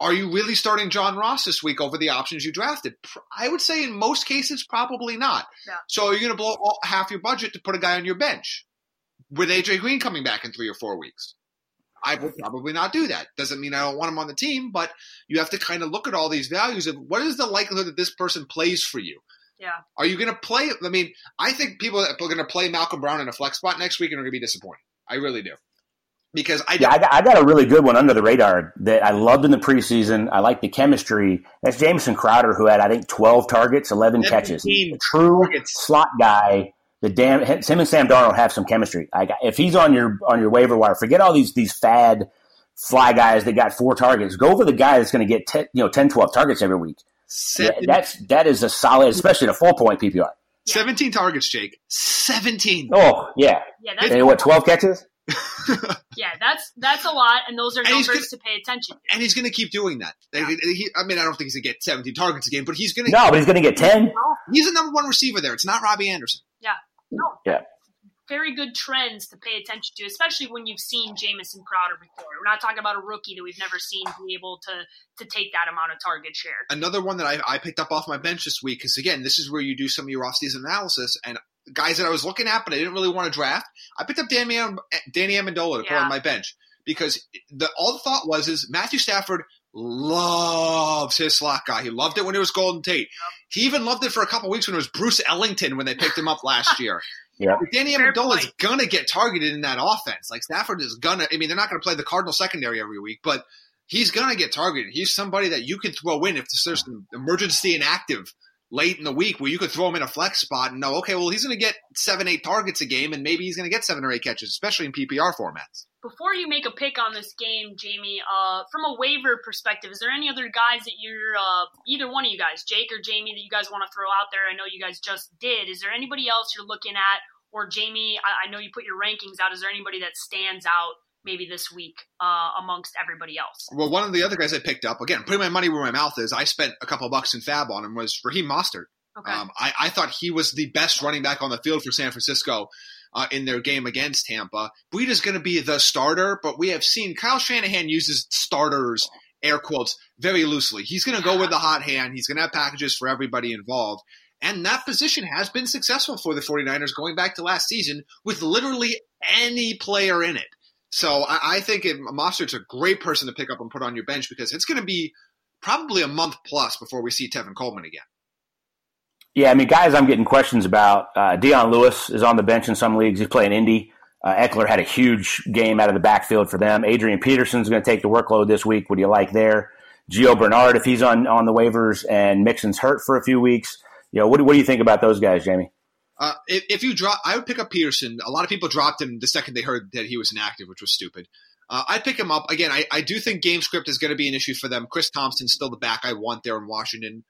Are you really starting John Ross this week over the options you drafted? I would say in most cases, probably not. No. So you're going to blow all, half your budget to put a guy on your bench with A J Green coming back in three or four weeks. I would probably not do that. Doesn't mean I don't want him on the team, but you have to kind of look at all these values of what is the likelihood that this person plays for you? Yeah. Are you going to play? I mean, I think people that are going to play Malcolm Brown in a flex spot next week are going to be disappointed. I really do. Because I, yeah, I, got, I got a really good one under the radar that I loved in the preseason. I like the chemistry. That's Jameson Crowder, who had, I think, twelve targets, eleven catches. A true targets. Slot guy. The damn him and Sam Darnold have some chemistry. I got, if he's on your on your waiver wire, forget all these these fad fly guys that got four targets. Go for the guy that's going to get ten, you know ten, twelve targets every week. Seven, that's that is a solid, especially in a full point P P R. Yeah. Seventeen targets, Jake. Seventeen. Oh yeah. Yeah. That's and what twelve catches? Yeah, that's that's a lot, and those are numbers gonna, to pay attention to. And he's going to keep doing that. Yeah. He, I mean, I don't think he's going to get seventeen targets a game, but he's going to. No, but he's going to get ten. He's a number one receiver there. It's not Robbie Anderson. Yeah. No. Yeah. Very good trends to pay attention to, especially when you've seen Jamison Crowder before. We're not talking about a rookie that we've never seen be able to to take that amount of target share. Another one that I, I picked up off my bench this week, because, again, this is where you do some of your off-season analysis, and guys that I was looking at but I didn't really want to draft, I picked up Danny, Danny Amendola to yeah. put on my bench, because the all the thought was is Matthew Stafford loves his slot guy. He loved it when it was Golden Tate. Yep. He even loved it for a couple weeks when it was Bruce Ellington when they picked him up last year. Yep. Danny Amendola is going to get targeted in that offense. Like Stafford is going to – I mean, they're not going to play the Cardinal secondary every week, but he's going to get targeted. He's somebody that you can throw in if there's an emergency inactive late in the week where you could throw him in a flex spot and know, okay, well, he's going to get seven, eight targets a game, and maybe he's going to get seven or eight catches, especially in P P R formats. Before you make a pick on this game, Jamie, uh, from a waiver perspective, is there any other guys that you're uh, – either one of you guys, Jake or Jamie, that you guys want to throw out there? I know you guys just did. Is there anybody else you're looking at? Or, Jamie, I, I know you put your rankings out. Is there anybody that stands out maybe this week uh, amongst everybody else? Well, one of the other guys I picked up, again, putting my money where my mouth is, I spent a couple of bucks in fab on him, was Raheem Mostert. Okay. Um, I, I thought he was the best running back on the field for San Francisco Uh, in their game against Tampa. Breeda's going to be the starter, but we have seen Kyle Shanahan uses starters, air quotes, very loosely. He's going to go with the hot hand. He's going to have packages for everybody involved. And that position has been successful for the 49ers going back to last season with literally any player in it. So I, I think it, Mostert's a great person to pick up and put on your bench, because it's going to be probably a month plus before we see Tevin Coleman again. Yeah, I mean, guys, I'm getting questions about. Uh, Deion Lewis is on the bench in some leagues. He's playing Indy. Uh, Eckler had a huge game out of the backfield for them. Adrian Peterson's going to take the workload this week. What do you like there? Gio Bernard, if he's on, on the waivers, and Mixon's hurt for a few weeks. You know, what, what do you think about those guys, Jamie? Uh, if, if you drop, I would pick up Peterson. A lot of people dropped him the second they heard that he was inactive, which was stupid. Uh, I'd pick him up. Again, I, I do think game script is going to be an issue for them. Chris Thompson's still the back I want there in Washington.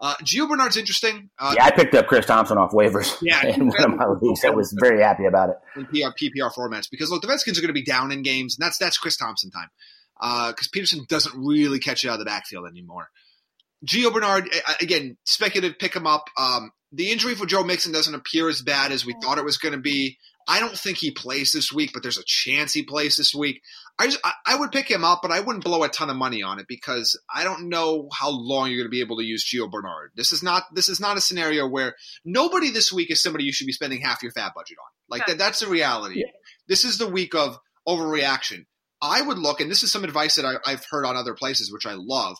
Uh, Gio Bernard's interesting. Uh, yeah, I picked up Chris Thompson off waivers yeah, in one of my leagues. I was very happy about it. In P P R formats, because look, the Redskins are going to be down in games, and that's that's Chris Thompson time, because uh, Peterson doesn't really catch it out of the backfield anymore. Gio Bernard, again, speculative, pick him up. Um, the injury for Joe Mixon doesn't appear as bad as we thought it was going to be. I don't think he plays this week, but there's a chance he plays this week. I just, I, I would pick him up, but I wouldn't blow a ton of money on it, because I don't know how long you're going to be able to use Gio Bernard. This is not this is not a scenario where nobody this week is somebody you should be spending half your fab budget on. Like okay. that, that's the reality. Yeah. This is the week of overreaction. I would look, and this is some advice that I, I've heard on other places, which I love.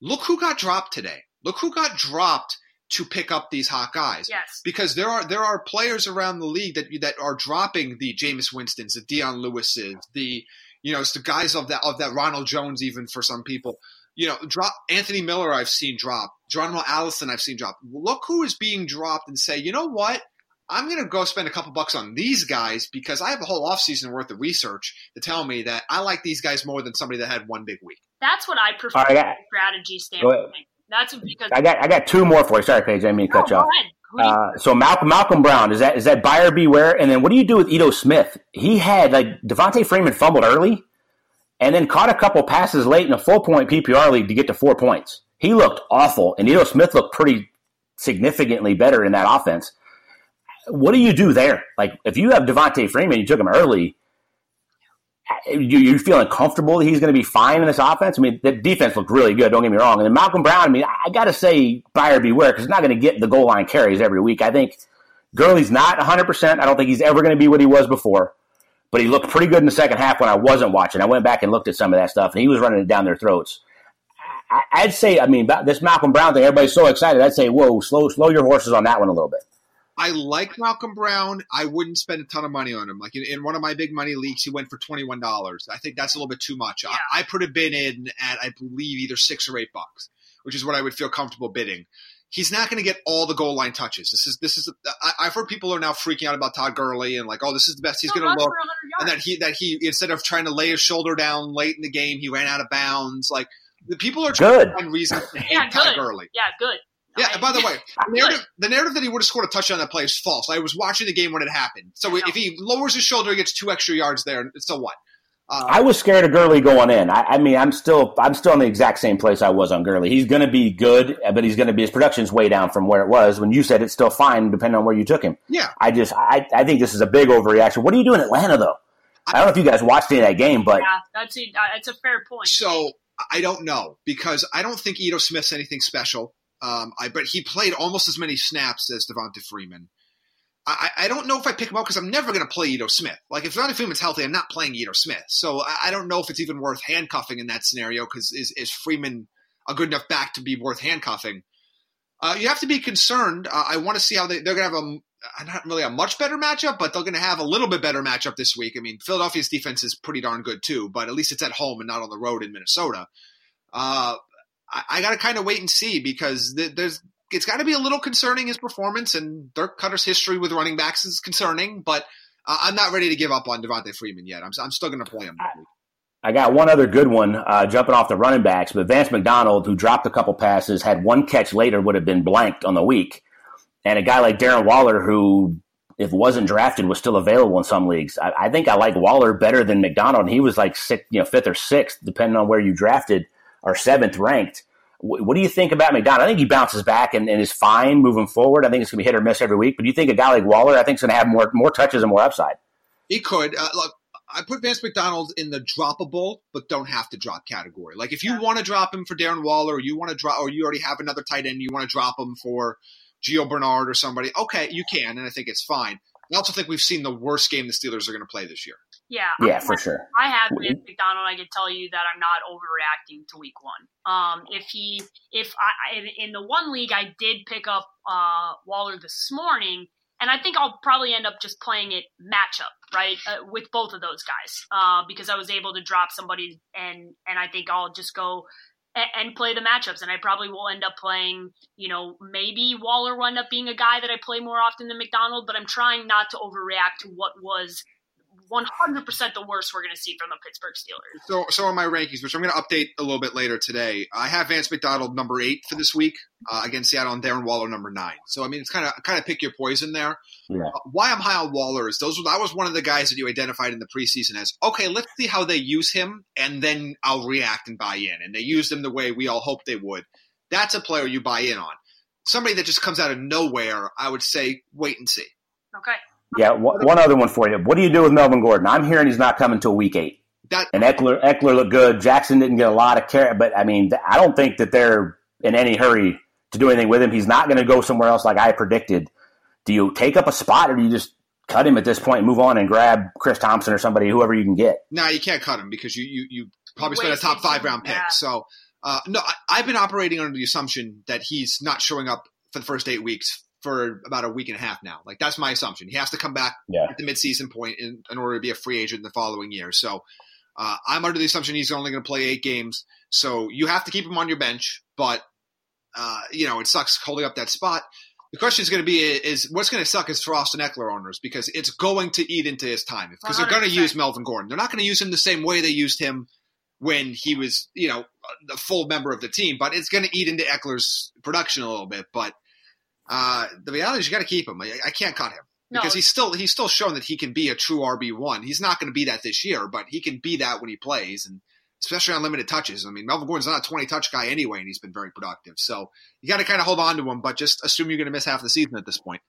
Look who got dropped today. Look who got dropped to pick up these hot guys. Yes. Because there are there are players around the league that that are dropping the Jameis Winstons, the Deion Lewis's, the You know, it's the guys of that of that Ronald Jones, even for some people. You know, drop Anthony Miller I've seen drop. Geronimo Allison I've seen drop. Look who is being dropped and say, you know what? I'm going to go spend a couple bucks on these guys, because I have a whole offseason worth of research to tell me that I like these guys more than somebody that had one big week. That's what I prefer right, I got, from a strategy standpoint. That's because I got I got two more for you. Sorry, Paige, I didn't mean to cut you off. Uh, so Malcolm, Malcolm Brown, is that is that buyer beware? And then what do you do with Ito Smith? He had, like, Devontae Freeman fumbled early and then caught a couple passes late in a full-point P P R league to get to four points. He looked awful, and Ito Smith looked pretty significantly better in that offense. What do you do there? Like, if you have Devontae Freeman, you took him early, you, you're feeling comfortable that he's going to be fine in this offense? I mean, the defense looked really good, don't get me wrong. And then Malcolm Brown, I mean, I, I got to say buyer beware because he's not going to get the goal line carries every week. I think Gurley's not one hundred percent. I don't think he's ever going to be what he was before. But he looked pretty good in the second half when I wasn't watching. I went back and looked at some of that stuff, and he was running it down their throats. I, I'd say, I mean, about this Malcolm Brown thing, everybody's so excited. I'd say, whoa, slow slow your horses on that one a little bit. I like Malcolm Brown. I wouldn't spend a ton of money on him. Like in, in one of my big money leagues, he went for twenty-one dollars. I think that's a little bit too much. Yeah. I, I put a bid in at, I believe, either six or eight bucks, which is what I would feel comfortable bidding. He's not going to get all the goal line touches. This is this is. I, I've heard people are now freaking out about Todd Gurley and like, oh, this is the best he's going to look, and that he that he instead of trying to lay his shoulder down late in the game, he ran out of bounds. Like the people are trying good. to find reasons to hate yeah, Todd Gurley. Yeah, good. Yeah. I, by the way, the narrative, the narrative that he would have scored a touchdown on that play is false. I was watching the game when it happened. So if he lowers his shoulder, he gets two extra yards there. So what? Uh, I was scared of Gurley going in. I, I mean, I'm still, I'm still in the exact same place I was on Gurley. He's going to be good, but he's going to be his production's way down from where it was when you said it's still fine, depending on where you took him. Yeah, I just, I, I think this is a big overreaction. What do you do in Atlanta though? I, I don't know if you guys watched any of that game, but yeah, that's a, that's a fair point. So I don't know because I don't think Ito Smith's anything special. Um, I but he played almost as many snaps as Devonta Freeman. I, I don't know if I pick him up because I'm never going to play Ito Smith. Like, if Devonta Freeman's healthy, I'm not playing Ito Smith. So I, I don't know if it's even worth handcuffing in that scenario because is, is Freeman a good enough back to be worth handcuffing? Uh, you have to be concerned. Uh, I want to see how they, they're going to have a – not really a much better matchup, but they're going to have a little bit better matchup this week. I mean, Philadelphia's defense is pretty darn good too, but at least it's at home and not on the road in Minnesota. Uh, I, I got to kind of wait and see because th- there's – it's got to be a little concerning, his performance, and Dirk Cutter's history with running backs is concerning, but uh, I'm not ready to give up on Devonta Freeman yet. I'm, I'm still going to play him. I, I got one other good one uh, jumping off the running backs, but Vance McDonald, who dropped a couple passes, had one catch later, would have been blanked on the week. And a guy like Darren Waller, who, if wasn't drafted, was still available in some leagues. I, I think I like Waller better than McDonald, and he was like six, you know, fifth or sixth, depending on where you drafted, or seventh ranked. What do you think about McDonald? I think he bounces back and, and is fine moving forward. I think it's going to be hit or miss every week. But do you think a guy like Waller, I think, is going to have more more touches and more upside? He could. Uh, look, I put Vance McDonald in the droppable but don't have to drop category. Like if you yeah. want to drop him for Darren Waller, or you want to drop, or you already have another tight end, you want to drop him for Gio Bernard or somebody. Okay, you can, and I think it's fine. I also think we've seen the worst game the Steelers are going to play this year. Yeah, yeah, I, for I, sure. I have Vance McDonald. I can tell you that I'm not overreacting to Week One. Um, if he, if I, in, in the one league, I did pick up uh, Waller this morning, and I think I'll probably end up just playing it matchup right uh, with both of those guys uh, because I was able to drop somebody, and and I think I'll just go and play the matchups, and I probably will end up playing, you know, maybe Waller will end up being a guy that I play more often than McDonald, but I'm trying not to overreact to what was one hundred percent the worst we're going to see from the Pittsburgh Steelers. So so on my rankings, which I'm going to update a little bit later today, I have Vance McDonald number eight for this week uh, against Seattle and Darren Waller number nine. So, I mean, it's kind of kind of pick your poison there. Yeah. Uh, why I'm high on Waller is those. I was one of the guys that you identified in the preseason as, okay, let's see how they use him, and then I'll react and buy in. And they used him the way we all hoped they would. That's a player you buy in on. Somebody that just comes out of nowhere, I would say wait and see. Okay. Yeah, one other one for you. What do you do with Melvin Gordon? I'm hearing he's not coming till week eight. That, and Eckler, Eckler looked good. Jackson didn't get a lot of care, but I mean, I don't think that they're in any hurry to do anything with him. He's not going to go somewhere else like I predicted. Do you take up a spot, or do you just cut him at this point and move on and grab Chris Thompson or somebody, whoever you can get? No, you can't cut him because you you, you probably spent a top five round pick. Yeah. So uh, no, I, I've been operating under the assumption that he's not showing up for the first eight weeks. For about a week and a half now. Like, that's my assumption. He has to come back yeah. at the midseason point in, in order to be a free agent the following year. So uh, I'm under the assumption he's only going to play eight games. So you have to keep him on your bench, but, uh, you know, it sucks holding up that spot. The question is going to be is what's going to suck is for Austin Eckler owners because it's going to eat into his time because they're going to use Melvin Gordon. They're not going to use him the same way they used him when he was, you know, the full member of the team, but it's going to eat into Eckler's production a little bit. But Uh, the reality is you got to keep him. I, I can't cut him because no. he's still he's still shown that he can be a true R B one. He's not going to be that this year, but he can be that when he plays, and especially on limited touches. I mean, Melvin Gordon's not a twenty-touch guy anyway, and he's been very productive. So you got to kind of hold on to him, but just assume you're going to miss half the season at this point.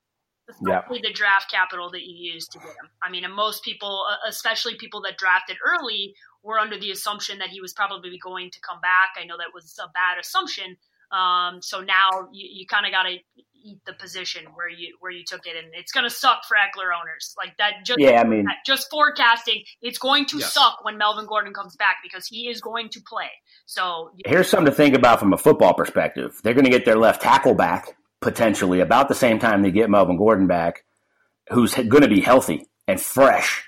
especially yeah. the draft capital that you used to get him. I mean, and most people, especially people that drafted early, were under the assumption that he was probably going to come back. I know that was a bad assumption. Um, so now you, you kind of got to eat the position where you where you took it, and it's going to suck for Eckler owners like that. Just, yeah, I mean, just forecasting, it's going to yes. suck when Melvin Gordon comes back because he is going to play. So here's something to think about from a football perspective. They're going to get their left tackle back potentially about the same time they get Melvin Gordon back, who's going to be healthy and fresh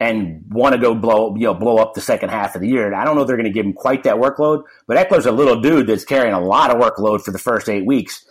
and want to go blow, you know, blow up the second half of the year. And I don't know if they're going to give him quite that workload, but Eckler's a little dude that's carrying a lot of workload for the first eight weeks.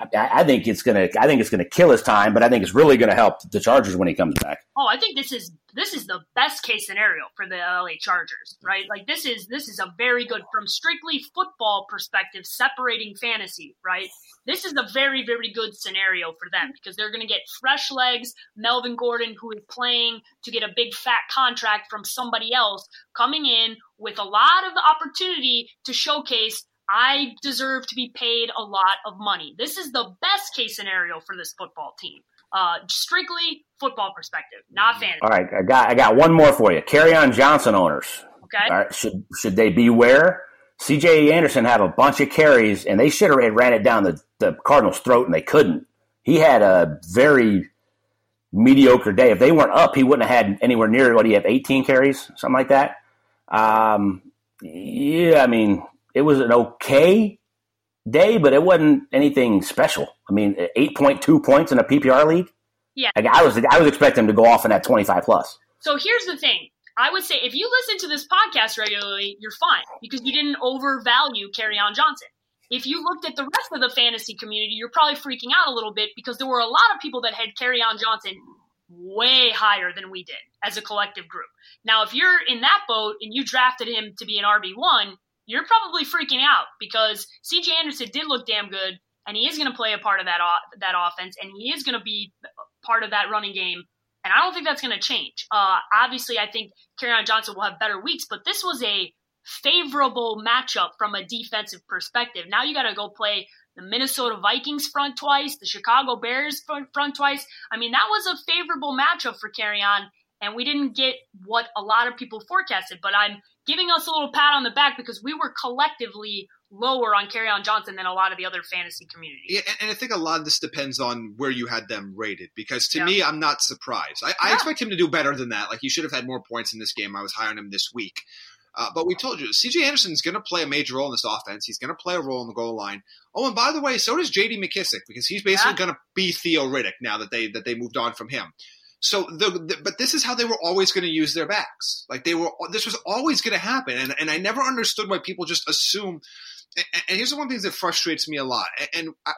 I, I think it's going to, I think it's going to kill his time, but I think it's really going to help the Chargers when he comes back. Oh, I think this is, this is the best case scenario for the L A Chargers, right? Like this is, this is a very good, from strictly football perspective, separating fantasy, right? This is a very, very good scenario for them because they're going to get fresh legs, Melvin Gordon, who is playing to get a big fat contract from somebody else, coming in with a lot of opportunity to showcase, I deserve to be paid a lot of money. This is the best case scenario for this football team, uh, strictly football perspective, not fantasy. All right, I got I got one more for you. Kerryon Johnson owners. Okay. All right, should should they beware? C J Anderson had a bunch of carries, and they should have ran it down the, the Cardinals' throat, and they couldn't. He had a very mediocre day. If they weren't up, he wouldn't have had anywhere near what he had, eighteen carries, something like that. Um, yeah, I mean, it was an okay day, but it wasn't anything special. I mean, eight point two points in a P P R league? Yeah. Like, I was I was expecting him to go off in that twenty-five plus. So here's the thing. I would say if you listen to this podcast regularly, you're fine because you didn't overvalue Kerryon Johnson. If you looked at the rest of the fantasy community, you're probably freaking out a little bit because there were a lot of people that had Kerryon Johnson way higher than we did as a collective group. Now, if you're in that boat and you drafted him to be an R B one, you're probably freaking out because C J Anderson did look damn good, and he is going to play a part of that o- that offense, and he is going to be part of that running game. And I don't think that's going to change. Uh, obviously, I think Kerryon Johnson will have better weeks, but this was a favorable matchup from a defensive perspective. Now you got to go play the Minnesota Vikings front twice, the Chicago Bears front, front twice. I mean, that was a favorable matchup for Kerryon, and we didn't get what a lot of people forecasted. But I'm giving us a little pat on the back because we were collectively lower on Kerryon Johnson than a lot of the other fantasy community. Yeah, and I think a lot of this depends on where you had them rated because to yeah. me, I'm not surprised. I, yeah. I expect him to do better than that. Like, he should have had more points in this game. I was high on him this week. Uh, but we told you, C J Anderson's going to play a major role in this offense. He's going to play a role in the goal line. Oh, and by the way, so does J D McKissic because he's basically yeah. going to be Theo Riddick now that they that they moved on from him. So, the, the, but this is how they were always going to use their backs. Like they were, this was always going to happen. And, and I never understood why people just assume. And, and here's the one thing that frustrates me a lot. And I,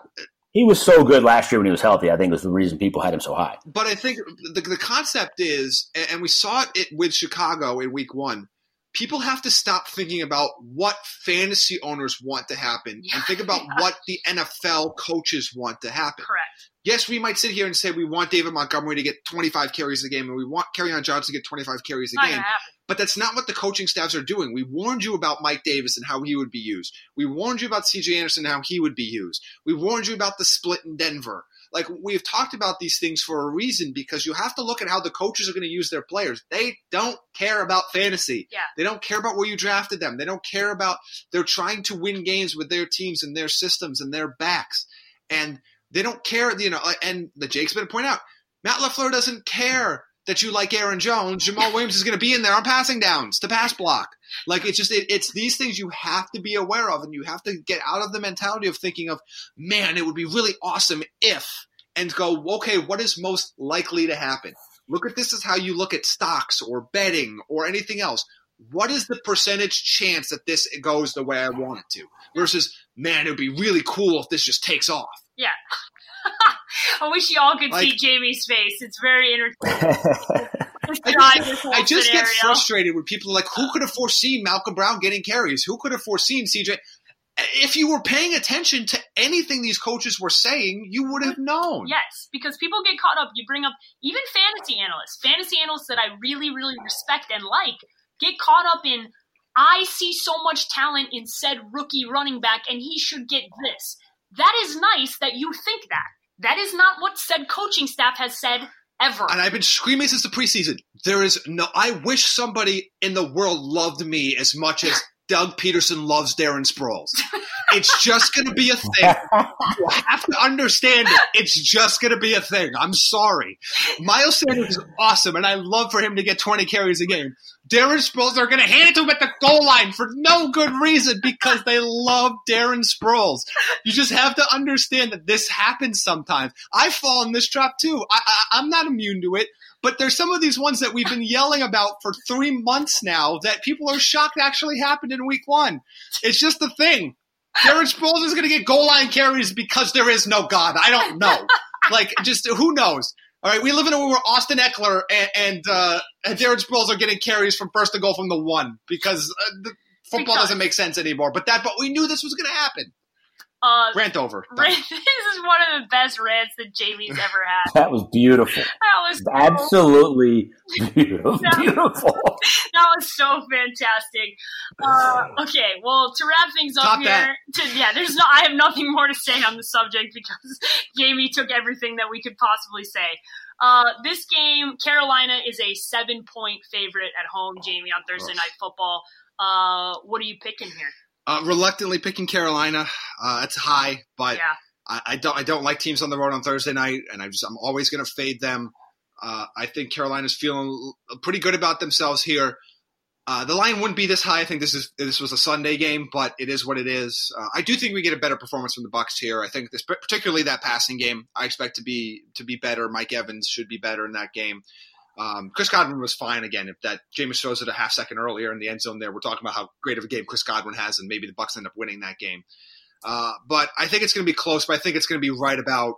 he was so good last year when he was healthy. I think was the reason people had him so high. But I think the, the concept is, and we saw it with Chicago in week one. People have to stop thinking about what fantasy owners want to happen yeah, and think about yeah. what the N F L coaches want to happen. Correct. Yes, we might sit here and say we want David Montgomery to get twenty-five carries a game and we want Kerryon Johnson to get twenty-five carries a game. But that's not what the coaching staffs are doing. We warned you about Mike Davis and how he would be used. We warned you about C J Anderson and how he would be used. We warned you about the split in Denver. Like, we've talked about these things for a reason because you have to look at how the coaches are going to use their players. They don't care about fantasy. Yeah. They don't care about where you drafted them. They don't care about – they're trying to win games with their teams and their systems and their backs. And they don't care – you know, and the Jake's been to point out, Matt LaFleur doesn't care that you like Aaron Jones. Jamal Williams is going to be in there on passing downs to pass block. Like, it's just it, – it's these things you have to be aware of, and you have to get out of the mentality of thinking of, man, it would be really awesome if – and go, okay, what is most likely to happen? Look at this as how you look at stocks or betting or anything else. What is the percentage chance that this goes the way I want it to versus, man, it would be really cool if this just takes off. Yeah. I wish you all could like, see Jamie's face. It's very interesting. I just, I just get frustrated when people are like, who could have foreseen Malcolm Brown getting carries? Who could have foreseen C J? If you were paying attention to anything these coaches were saying, you would have known. Yes, because people get caught up. You bring up even fantasy analysts, fantasy analysts that I really, really respect and like, get caught up in, I see so much talent in said rookie running back, and he should get this. That is nice that you think that. That is not what said coaching staff has said ever. And I've been screaming since the preseason. There is no – I wish somebody in the world loved me as much as Doug Peterson loves Darren Sproles. It's just going to be a thing. You have to understand it. It's just going to be a thing. I'm sorry. Miles Sanders is awesome, and I love for him to get twenty carries a game. Darren Sproles, they're going to hand it to him at the goal line for no good reason because they love Darren Sproles. You just have to understand that this happens sometimes. I fall in this trap too. I, I, I'm not immune to it. But there's some of these ones that we've been yelling about for three months now that people are shocked actually happened in week one. It's just the thing. Darren Sproles is going to get goal line carries because there is no God. I don't know. Like, just who knows? All right, we live in a world where Austin Eckler and, and, uh, and Darren Sproles are getting carries from first and goal from the one because uh, the football because. doesn't make sense anymore. But that, but we knew this was going to happen. Uh, Rant over. Rant, this is one of the best rants that Jamie's ever had. That was beautiful. That was absolutely beautiful. That, beautiful. That was so fantastic. Uh, okay, well, to wrap things up Top here, to, yeah, there's no. I have nothing more to say on the subject because Jamie took everything that we could possibly say. Uh, this game, Carolina is a seven-point favorite at home, Jamie, on Thursday Night Football. Uh, what are you picking here? Uh, reluctantly picking Carolina. Uh, it's high, but yeah. I, I don't. I don't like teams on the road on Thursday night, and I just, I'm always going to fade them. Uh, I think Carolina's feeling pretty good about themselves here. Uh, the line wouldn't be this high. I think this is this was a Sunday game, but it is what it is. Uh, I do think we get a better performance from the Bucs here. I think this, particularly that passing game, I expect to be to be better. Mike Evans should be better in that game. Um, Chris Godwin was fine again. If that Jameis throws it a half second earlier in the end zone there, we're talking about how great of a game Chris Godwin has, and maybe the Bucs end up winning that game. Uh, but I think it's going to be close, but I think it's going to be right about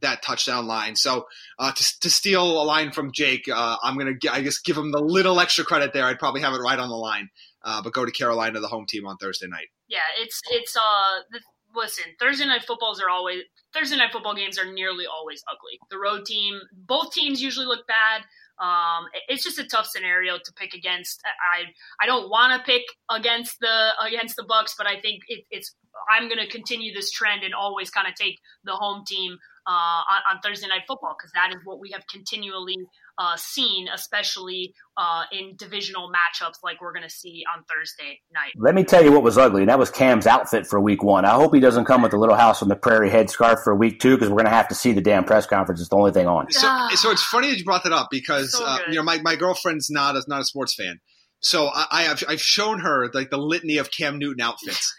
that touchdown line. So uh, to, to steal a line from Jake, uh, I'm going to I guess give him the little extra credit there. I'd probably have it right on the line, uh, but go to Carolina, the home team, on Thursday night. Yeah, it's it's uh. The- Listen, Thursday night footballs are always Thursday night football games are nearly always ugly. The road team, both teams usually look bad. Um, it's just a tough scenario to pick against. I I don't want to pick against the against the Bucs, but I think it, it's I'm going to continue this trend and always kind of take the home team uh, on, on Thursday night football because that is what we have continually uh, seen, especially uh, in divisional matchups like we're going to see on Thursday night. Let me tell you what was ugly, and that was Cam's outfit for week one. I hope he doesn't come with the Little House on the Prairie headscarf for week two because we're going to have to see the damn press conference. It's the only thing on. So, ah. so it's funny that you brought that up because so uh, you know my, my girlfriend's not a, not a sports fan. So I, I have, I've shown her like the litany of Cam Newton outfits.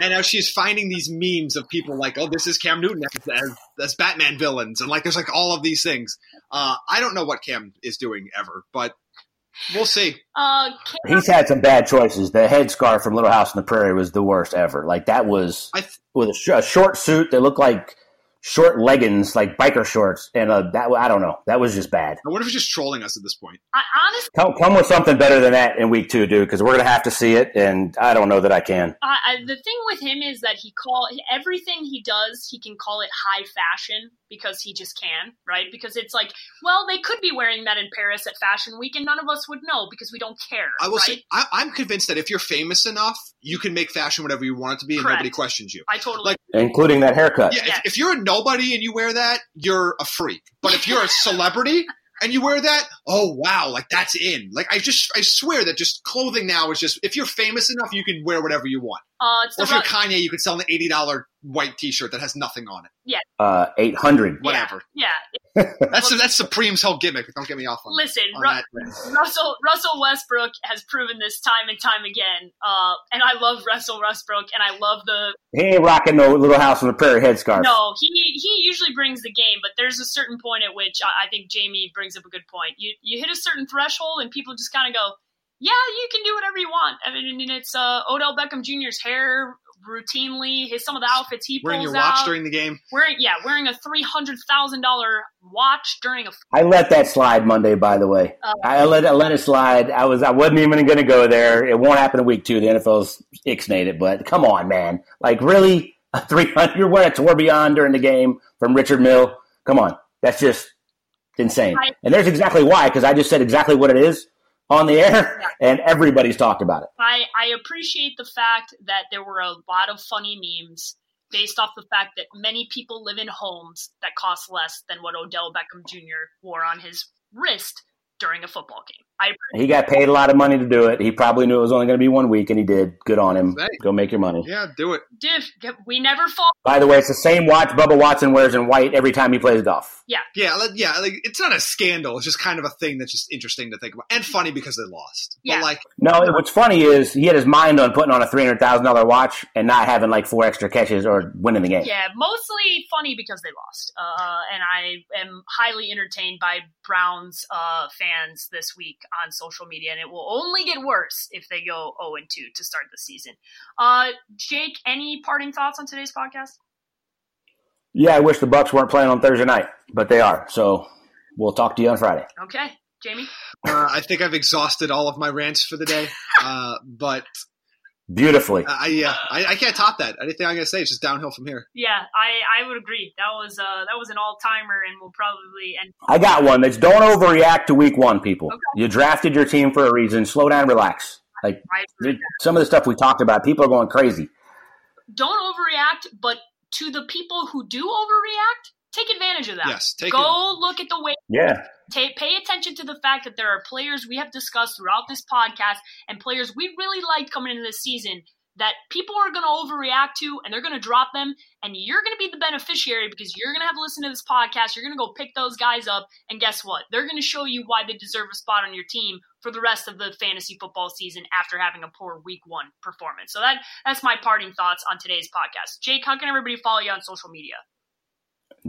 And now she's finding these memes of people like, oh, this is Cam Newton as, as, as Batman villains. And, like, there's, like, all of these things. Uh, I don't know what Cam is doing ever, but we'll see. Uh, Cam- He's had some bad choices. The headscarf from Little House on the Prairie was the worst ever. Like, that was th- with a, sh- a short suit that looked like short leggings, like biker shorts. And uh, that I don't know. That was just bad. I wonder if he's just trolling us at this point. I honestly come, come with something better than that in week two, dude, because we're going to have to see it, and I don't know that I can. Uh, I, the thing with him is that he call everything he does, he can call it high fashion because he just can, right? Because it's like, well, they could be wearing that in Paris at Fashion Week, and none of us would know because we don't care. I will right? say, I, I'm convinced that if you're famous enough, you can make fashion whatever you want it to be, Correct. and nobody questions you. I totally like, including that haircut. Yeah, yes. if, if you're a nobody and you wear that, you're a freak. But if you're a celebrity and you wear that, oh wow, like that's in. Like I just, I swear that just clothing now is just, if you're famous enough, you can wear whatever you want. Uh, it's or if road. You're Kanye, you can sell an eighty dollars white T-shirt that has nothing on it. Yeah, uh, eight hundred, whatever. Yeah, yeah. that's that's Supreme's whole gimmick. Don't get me off on. Listen, on Ru- that. Russell Russell Westbrook has proven this time and time again. Uh, and I love Russell Westbrook, and I love the. He ain't rocking no Little House on the Prairie headscarf. No, he he usually brings the game, but there's a certain point at which I, I think Jamie brings up a good point. You you hit a certain threshold, and people just kind of go. Yeah, you can do whatever you want. I mean, it's uh, Odell Beckham Junior's hair routinely. His some of the outfits he pulls out. Wearing your watch out. During the game. Wearing yeah, wearing a three hundred thousand dollar watch during a. I let that slide Monday, by the way. Uh, I let I let it slide. I was I wasn't even going to go there. It won't happen in week two. The N F L's ixnated it, but come on, man! Like really, a three hundred. You're wearing a tourbillon during the game from Richard Mill. Come on, that's just insane. I, and there's exactly why, because I just said exactly what it is. On the air, and everybody's talked about it. I, I appreciate the fact that there were a lot of funny memes based off the fact that many people live in homes that cost less than what Odell Beckham Junior wore on his wrist during a football game. I he got paid a lot of money to do it. He probably knew it was only going to be one week, and he did. Good on him. Hey. Go make your money. Yeah, do it. Diff, we never fall. By the way, it's the same watch Bubba Watson wears in white every time he plays golf. Yeah. Yeah, yeah. Like, it's not a scandal. It's just kind of a thing that's just interesting to think about. And funny because they lost. Yeah. But like, no, what's funny is he had his mind on putting on a three hundred thousand dollars watch and not having like four extra catches or winning the game. Yeah, mostly funny because they lost. Uh, and I am highly entertained by Browns uh, fans this week on social media, and it will only get worse if they go oh and two to start the season. Uh, Jake, any parting thoughts on today's podcast? Yeah, I wish the Bucks weren't playing on Thursday night, but they are. So we'll talk to you on Friday. Okay. Jamie? Uh, I think I've exhausted all of my rants for the day, uh, but – Beautifully. Uh, I, yeah, I, I can't top that. Anything I'm going to say is just downhill from here. Yeah, I, I would agree. That was uh, that was an all-timer and will probably end. I got one. That's don't overreact to week one, people. Okay. You drafted your team for a reason. Slow down, relax. Like some of the stuff we talked about, people are going crazy. Don't overreact, but to the people who do overreact, take advantage of that. Yes, take Go it. look at the way. Yeah. Pay, pay attention to the fact that there are players we have discussed throughout this podcast and players we really liked coming into this season that people are going to overreact to, and they're going to drop them, and you're going to be the beneficiary because you're going to have to listen to this podcast. You're going to go pick those guys up, and guess what? They're going to show you why they deserve a spot on your team for the rest of the fantasy football season after having a poor week one performance. So that that's my parting thoughts on today's podcast. Jake, how can everybody follow you on social media?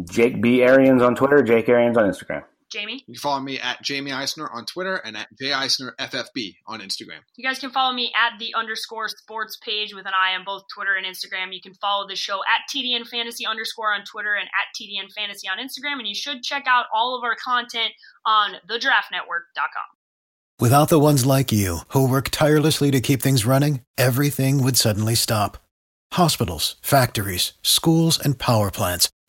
Jake B. Arians on Twitter, Jake Arians on Instagram. Jamie? You can follow me at Jamie Eisner on Twitter and at J Eisner F F B on Instagram. You guys can follow me at the underscore sports page with an eye on both Twitter and Instagram. You can follow the show at T D N Fantasy underscore on Twitter and at T D N Fantasy on Instagram. And you should check out all of our content on the draft network dot com. Without the ones like you who work tirelessly to keep things running, everything would suddenly stop. Hospitals, factories, schools, and power plants,